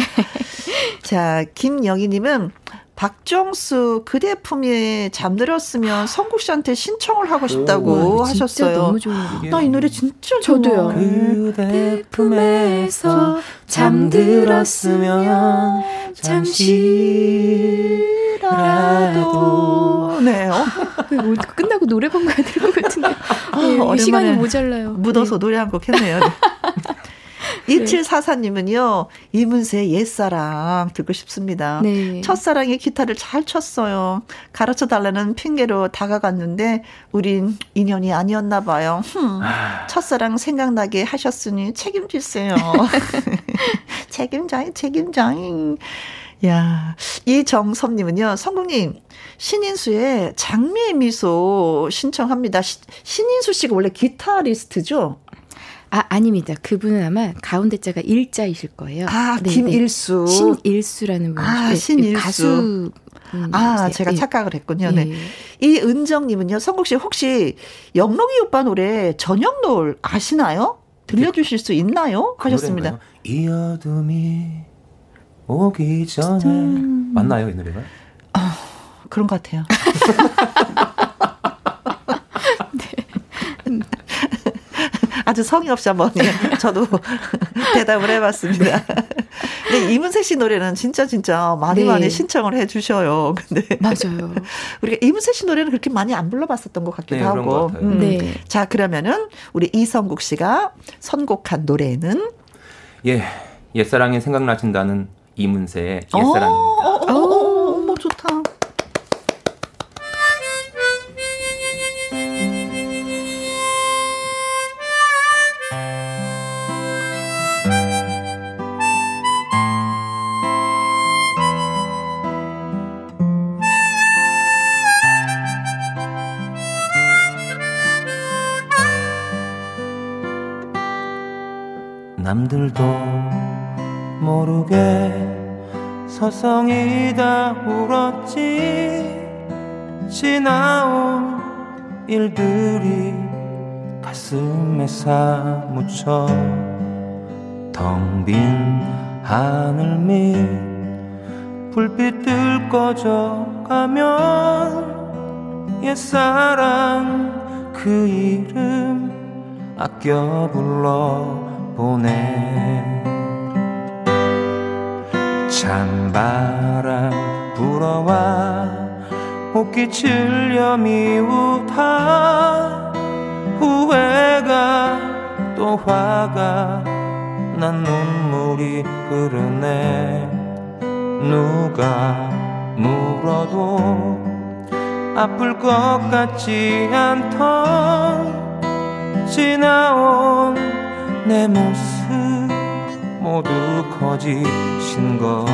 자 김영희님은 박정수 그대 품에 잠들었으면 성국 씨한테 신청을 하고 싶다고 하셨어요. 진짜 너무 좋아요. 나 이 노래 진짜 저도요. 그대 품에서 잠들었으면 잠시라도 네. 끝나고 노래방 가야 될 것 같은데 네, 시간이 모자라요. 묻어서 네. 노래 한 곡 했네요. 2744님은요. 이문세 옛사랑 듣고 싶습니다. 네. 첫사랑이 기타를 잘 쳤어요. 가르쳐달라는 핑계로 다가갔는데 우린 인연이 아니었나 봐요. 첫사랑 생각나게 하셨으니 책임지세요. 책임자잉 책임자잉. 야, 이정섭님은요. 성국님 신인수의 장미의 미소 신청합니다. 신인수 씨가 원래 기타리스트죠? 아, 아닙니다. 그분은 아마 가운데 자가 일자이실 거예요. 아, 네, 김일수. 네. 신일수라는 분. 아, 네, 신일수. 가수. 아, 제가 네. 착각을 했군요. 네. 네. 이 은정님은요. 성국 씨 혹시 영롱이 오빠 노래 저녁놀 아시나요? 들려주실 수 있나요? 하셨습니다. 그 이 어둠이 오기 전에. 맞나요? 이 노래가? 아, 그런 것 같아요. 아주 성의 없이 한번 저도 대답을 해봤습니다. 근데 이문세 씨 노래는 진짜 많이 네. 많이 신청을 해주셔요. 근데 맞아요. 우리가 이문세 씨 노래는 그렇게 많이 안 불러봤었던 것 같기도 네, 하고. 것 네. 자 그러면은 우리 이성국 씨가 선곡한 노래는 예 옛사랑이 생각나신다는 이문세의 옛사랑입니다. 어머 좋다. 남들도 모르게 서성이 다 울었지 지나온 일들이 가슴에 사무쳐 텅 빈 하늘 밑 불빛들 꺼져가면 옛사랑 그 이름 아껴 불러 보내 찬바람 불어와 옷깃을려 미우다 후회가 또 화가 난 눈물이 흐르네 누가 물어도 아플 것 같지 않던 지나온 내 모습 모두 거짓인 것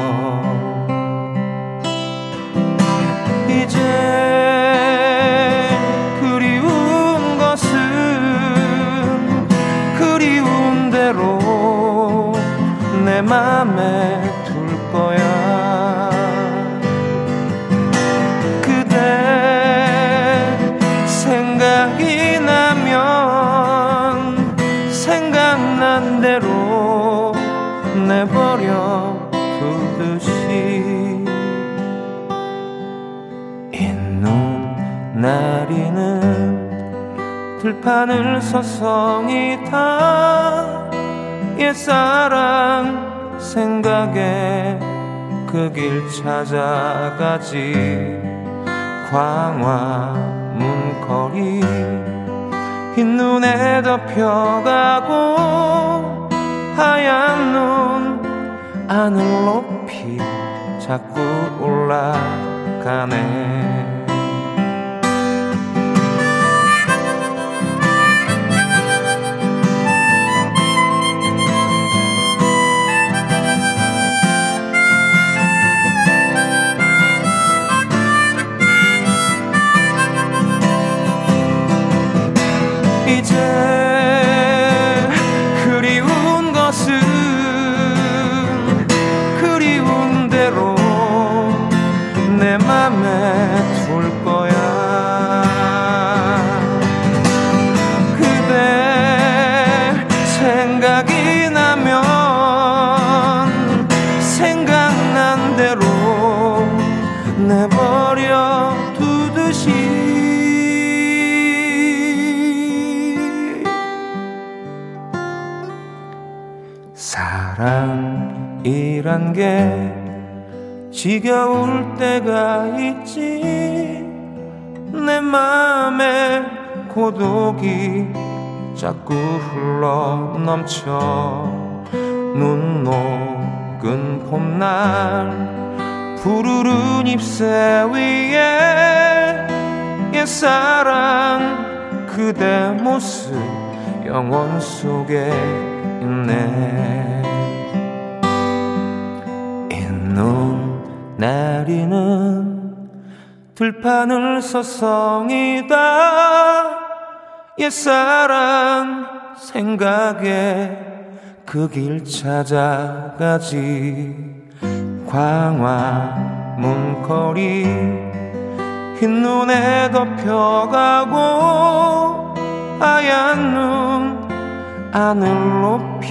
이제 그리운 것은 그리운 대로 내 맘에 둘 거야 보내버려 두듯이 이놈 나리는 들판을 서성이 다 옛사랑 생각에 그 길 찾아가지 광화문 거리 흰눈에 덮여가고 하얀 눈 하늘 높이 자꾸 올라가네. 이제 그리운 것은 그리운 대로 내 맘에 둘 거야. 그대 생각이 나면 생각난 대로 내버려 두듯이 사랑이란 게 지겨울 때가 있지 내 맘에 고독이 자꾸 흘러 넘쳐 눈 녹은 봄날 푸르른 잎새 위에 옛사랑 그대 모습 영원 속에 있네. 이놈 나리는 들판을 서성이다 옛사랑 생각에 그 길 찾아가지 광화문 거리 흰눈에 덮여가고 하얀 눈 하늘 높이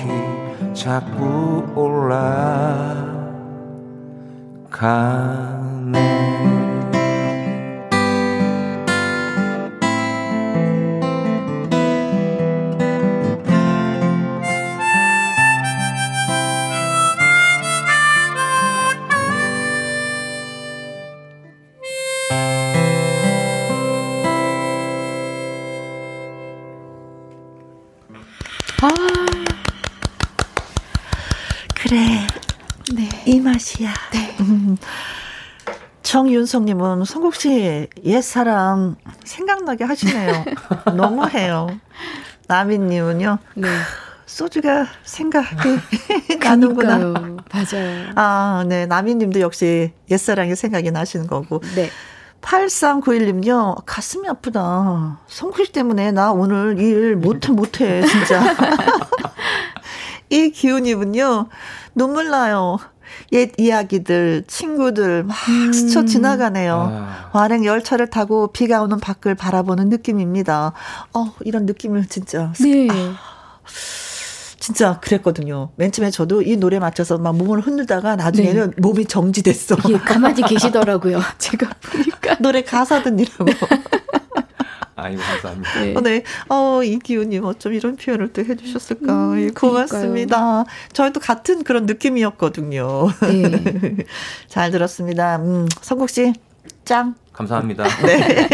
자꾸 올라가네. 그래, 네. 이 맛이야. 네. 정윤성님은 성국씨 옛사랑 생각나게 하시네요. 너무해요. 나민님은요. 네. 소주가 생각이 나는구나. 맞아요. 아, 네. 나민님도 역시 옛사랑이 생각이 나시는 거고. 네. 8391님요. 가슴이 아프다. 성국씨 때문에 나 오늘 일 못해 진짜. 이 기훈님은요. 눈물 나요. 옛 이야기들 친구들 막 스쳐 지나가네요. 완행 열차를 타고 비가 오는 밖을 바라보는 느낌입니다. 이런 느낌을 진짜 네. 진짜 그랬거든요. 맨 처음에 저도 이 노래 맞춰서 막 몸을 흔들다가 나중에는 네. 몸이 정지됐어. 예, 가만히 계시더라고요. 제가 보니까 노래 가사 듣느라고. 아이고, 감사합니다. 네. 네. 이기훈님 어쩜 이런 표현을 또 해주셨을까. 예, 고맙습니다. 그러니까요. 저희도 같은 그런 느낌이었거든요. 네. 잘 들었습니다. 성국씨 짱. 감사합니다. 네.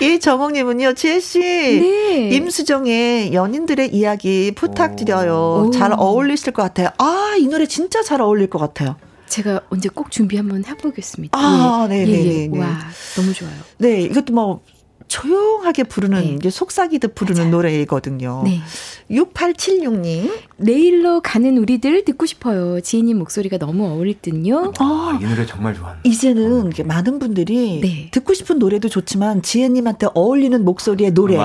이정옥님은요. 지혜씨. 네. 임수정의 연인들의 이야기 부탁드려요. 오. 잘 어울리실 것 같아요. 아, 이 노래 진짜 잘 어울릴 것 같아요. 제가 언제 꼭 준비 한번 해보겠습니다. 아, 네. 네. 와, 너무 좋아요. 네, 이것도 뭐 조용하게 부르는 네. 이제 속삭이듯 부르는 맞아요. 노래이거든요. 네. 6876님. 내일로 가는 우리들 듣고 싶어요. 지혜님 목소리가 너무 어울릴 듯요. 이 노래 정말 좋아합니다. 이제는 많은 분들이 네. 듣고 싶은 노래도 좋지만 지혜님한테 어울리는 목소리의 노래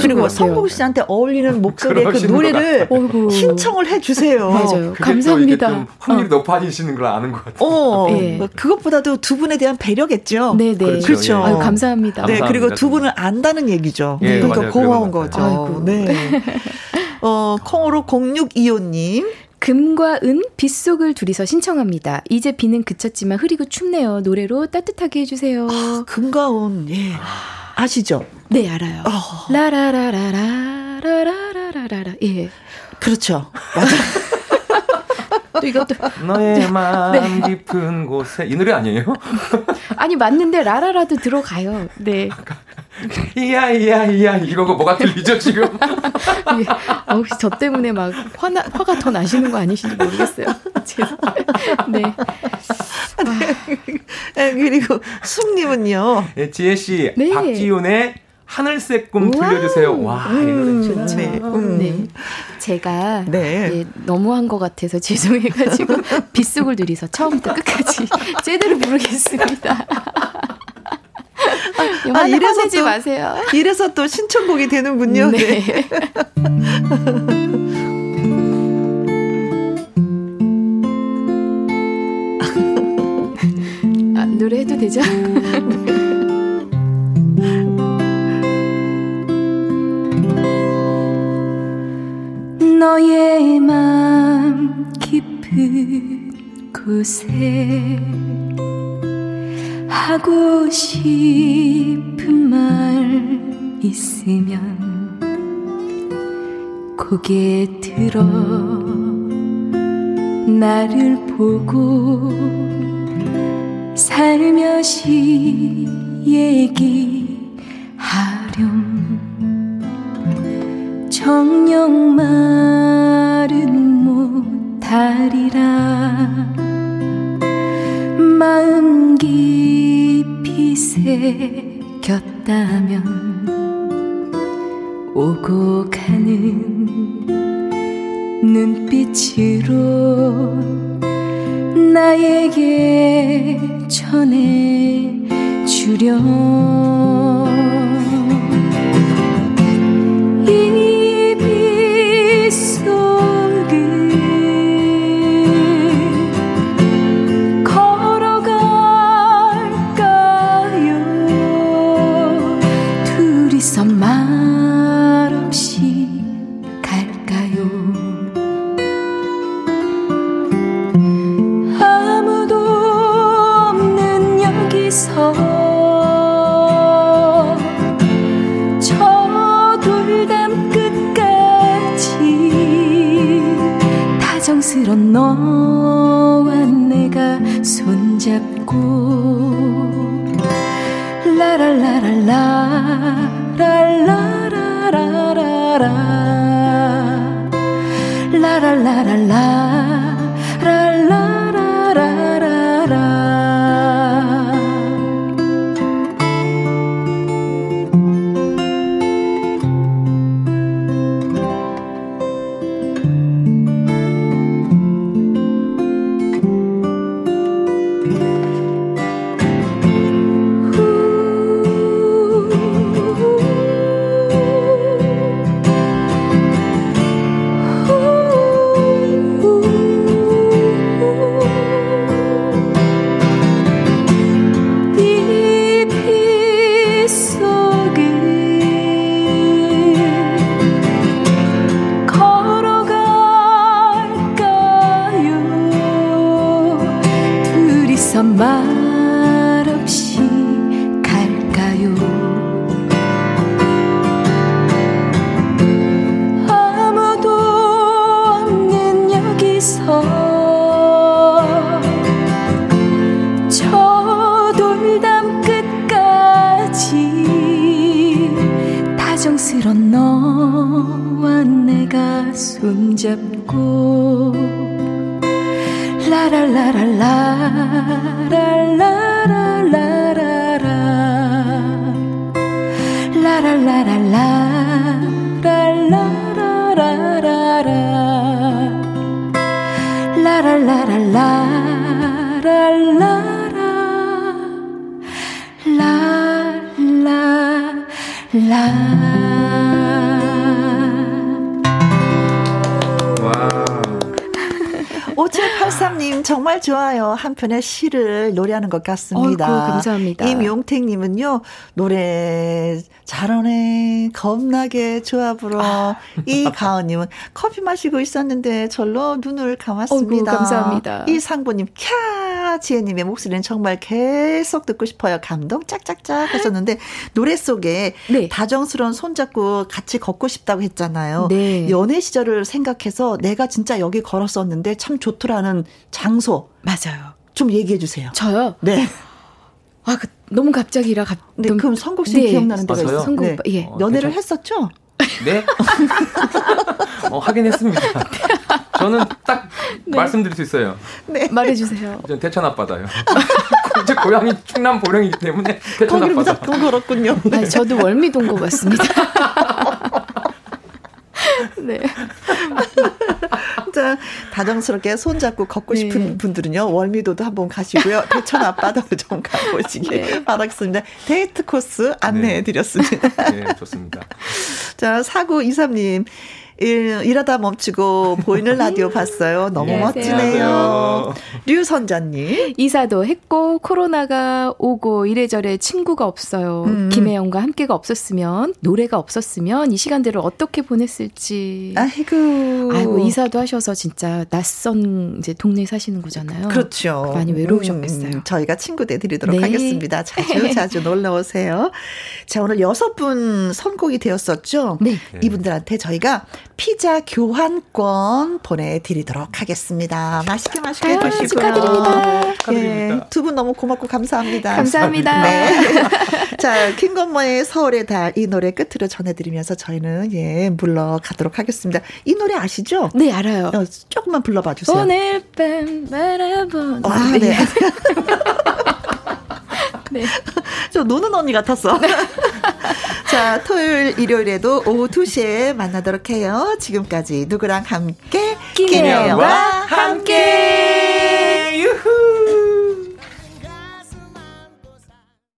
그리고 성국 씨한테 어울리는 목소리의 그 노래를 신청을 해주세요. 맞아요. 감사합니다. 확률이 높아지시는 걸 아는 것 같아요. 네. 그것보다도 두 분에 대한 배려겠죠. 네네. 그렇죠. 예. 아유, 감사합니다. 네, 그리고 두 분은 안다는 얘기죠. 예, 그러니까 맞아요. 고마운 거죠. 네. 콩으로 0625님. 금과 은, 빗속을 둘이서 신청합니다. 이제 비는 그쳤지만 흐리고 춥네요. 노래로 따뜻하게 해주세요. 아, 금과 은, 예. 아시죠? 네, 알아요. 어. 라라라라라라라라라라. 예. 그렇죠. 맞아. 또 이것도 너의 마음 네. 깊은 곳에 이 노래 아니에요? 아니 맞는데 라라라도 들어가요. 네. 이야 이거 뭐가 들리죠 지금? 예. 혹시 저 때문에 막 화가 더 나시는 거 아니신지 모르겠어요. 네. 아, 그리고 숙님은요. 네, 지혜 씨, 네. 박지윤의 하늘색 꿈 들려주세요. 와, 이 노래 진짜. 네. 제가 네. 예, 너무한 것 같아서 죄송해가지고 빗속을 들이서 처음부터 끝까지 제대로 부르겠습니다. 아, 화내지 마세요. 이래서 또 신청곡이 되는군요. 네. 네. 아, 노래 해도 되죠? 너의 맘 깊은 곳에 하고 싶은 말 있으면 고개 들어 나를 보고 살며시 얘기하렴. 정녕 말은 못하리라. 마음 깊이 새겼다면 오고 가는 눈빛으로 나에게 전해주렴. 너와 내가 손잡고 라라라라라라라라라라 라라라라라라라라라라. 5783님 정말 좋아요. 한편의 시를 노래하는 것 같습니다. 어이구, 감사합니다. 임용택님은요. 노래 잘하네. 겁나게 좋아 불어. 아. 이가은님은 커피 마시고 있었는데 절로 눈을 감았습니다. 어이구, 감사합니다. 이상보님 캬. 지혜님의 목소리는 정말 계속 듣고 싶어요. 감동 짝짝짝 하셨는데 노래 속에 네. 다정스러운 손잡고 같이 걷고 싶다고 했잖아요. 네. 연애 시절을 생각해서 내가 진짜 여기 걸었었는데 참 좋더라는 장소. 맞아요. 좀 얘기해 주세요. 저요? 네. 아, 그, 너무 갑자기라. 네, 그럼 성국 씨 네. 기억나는 데가 있어요. 성국 네. 예. 연애를 했었죠? 네. 하긴 했습니다. 저는 딱 네. 말씀드릴 수 있어요. 네. 말해주세요. 저는 대천 앞바다요. 제 고향이 충남 보령이기 때문에 대천 앞바다. 거기를 무작정 걸었군요. 네. 아니, 저도 월미동 거봤습니다. 네. 자, 다정스럽게 손잡고 걷고 싶은 네. 분들은요 월미도도 한번 가시고요 대천 앞바다도 좀 가보시기 네. 바라겠습니다. 데이트 코스 안내해드렸습니다. 네. 네, 좋습니다. 자, 4923님 일하다 멈추고 보이는 라디오 봤어요. 너무 안녕하세요. 멋지네요. 류선자님. 이사도 했고 코로나가 오고 이래저래 친구가 없어요. 김혜영과 함께가 없었으면 노래가 없었으면 이 시간대를 어떻게 보냈을지. 아이고 이사도 하셔서 진짜 낯선 이제 동네에 사시는 거잖아요. 그렇죠. 많이 외로우셨겠어요. 저희가 친구 돼드리도록 네. 하겠습니다. 자주 놀러오세요. 자, 오늘 6분 선곡이 되었었죠. 네. 이분들한테 저희가 피자 교환권 보내드리도록 하겠습니다. 맛있게 맛있게 드시고요. 축하드립니다. 예, 두 분 너무 고맙고 감사합니다. 감사합니다. 네. 자, 킹건모의 서울의 달 이 노래 끝으로 전해드리면서 저희는 예 물러가도록 하겠습니다. 이 노래 아시죠? 네, 알아요. 조금만 불러봐 주세요. 오늘 밤 바라본 아, 네. 네. 저 노는 언니 같았어. 자, 토요일 일요일에도 오후 2시에 만나도록 해요. 지금까지 누구랑 함께 김혜영과 함께.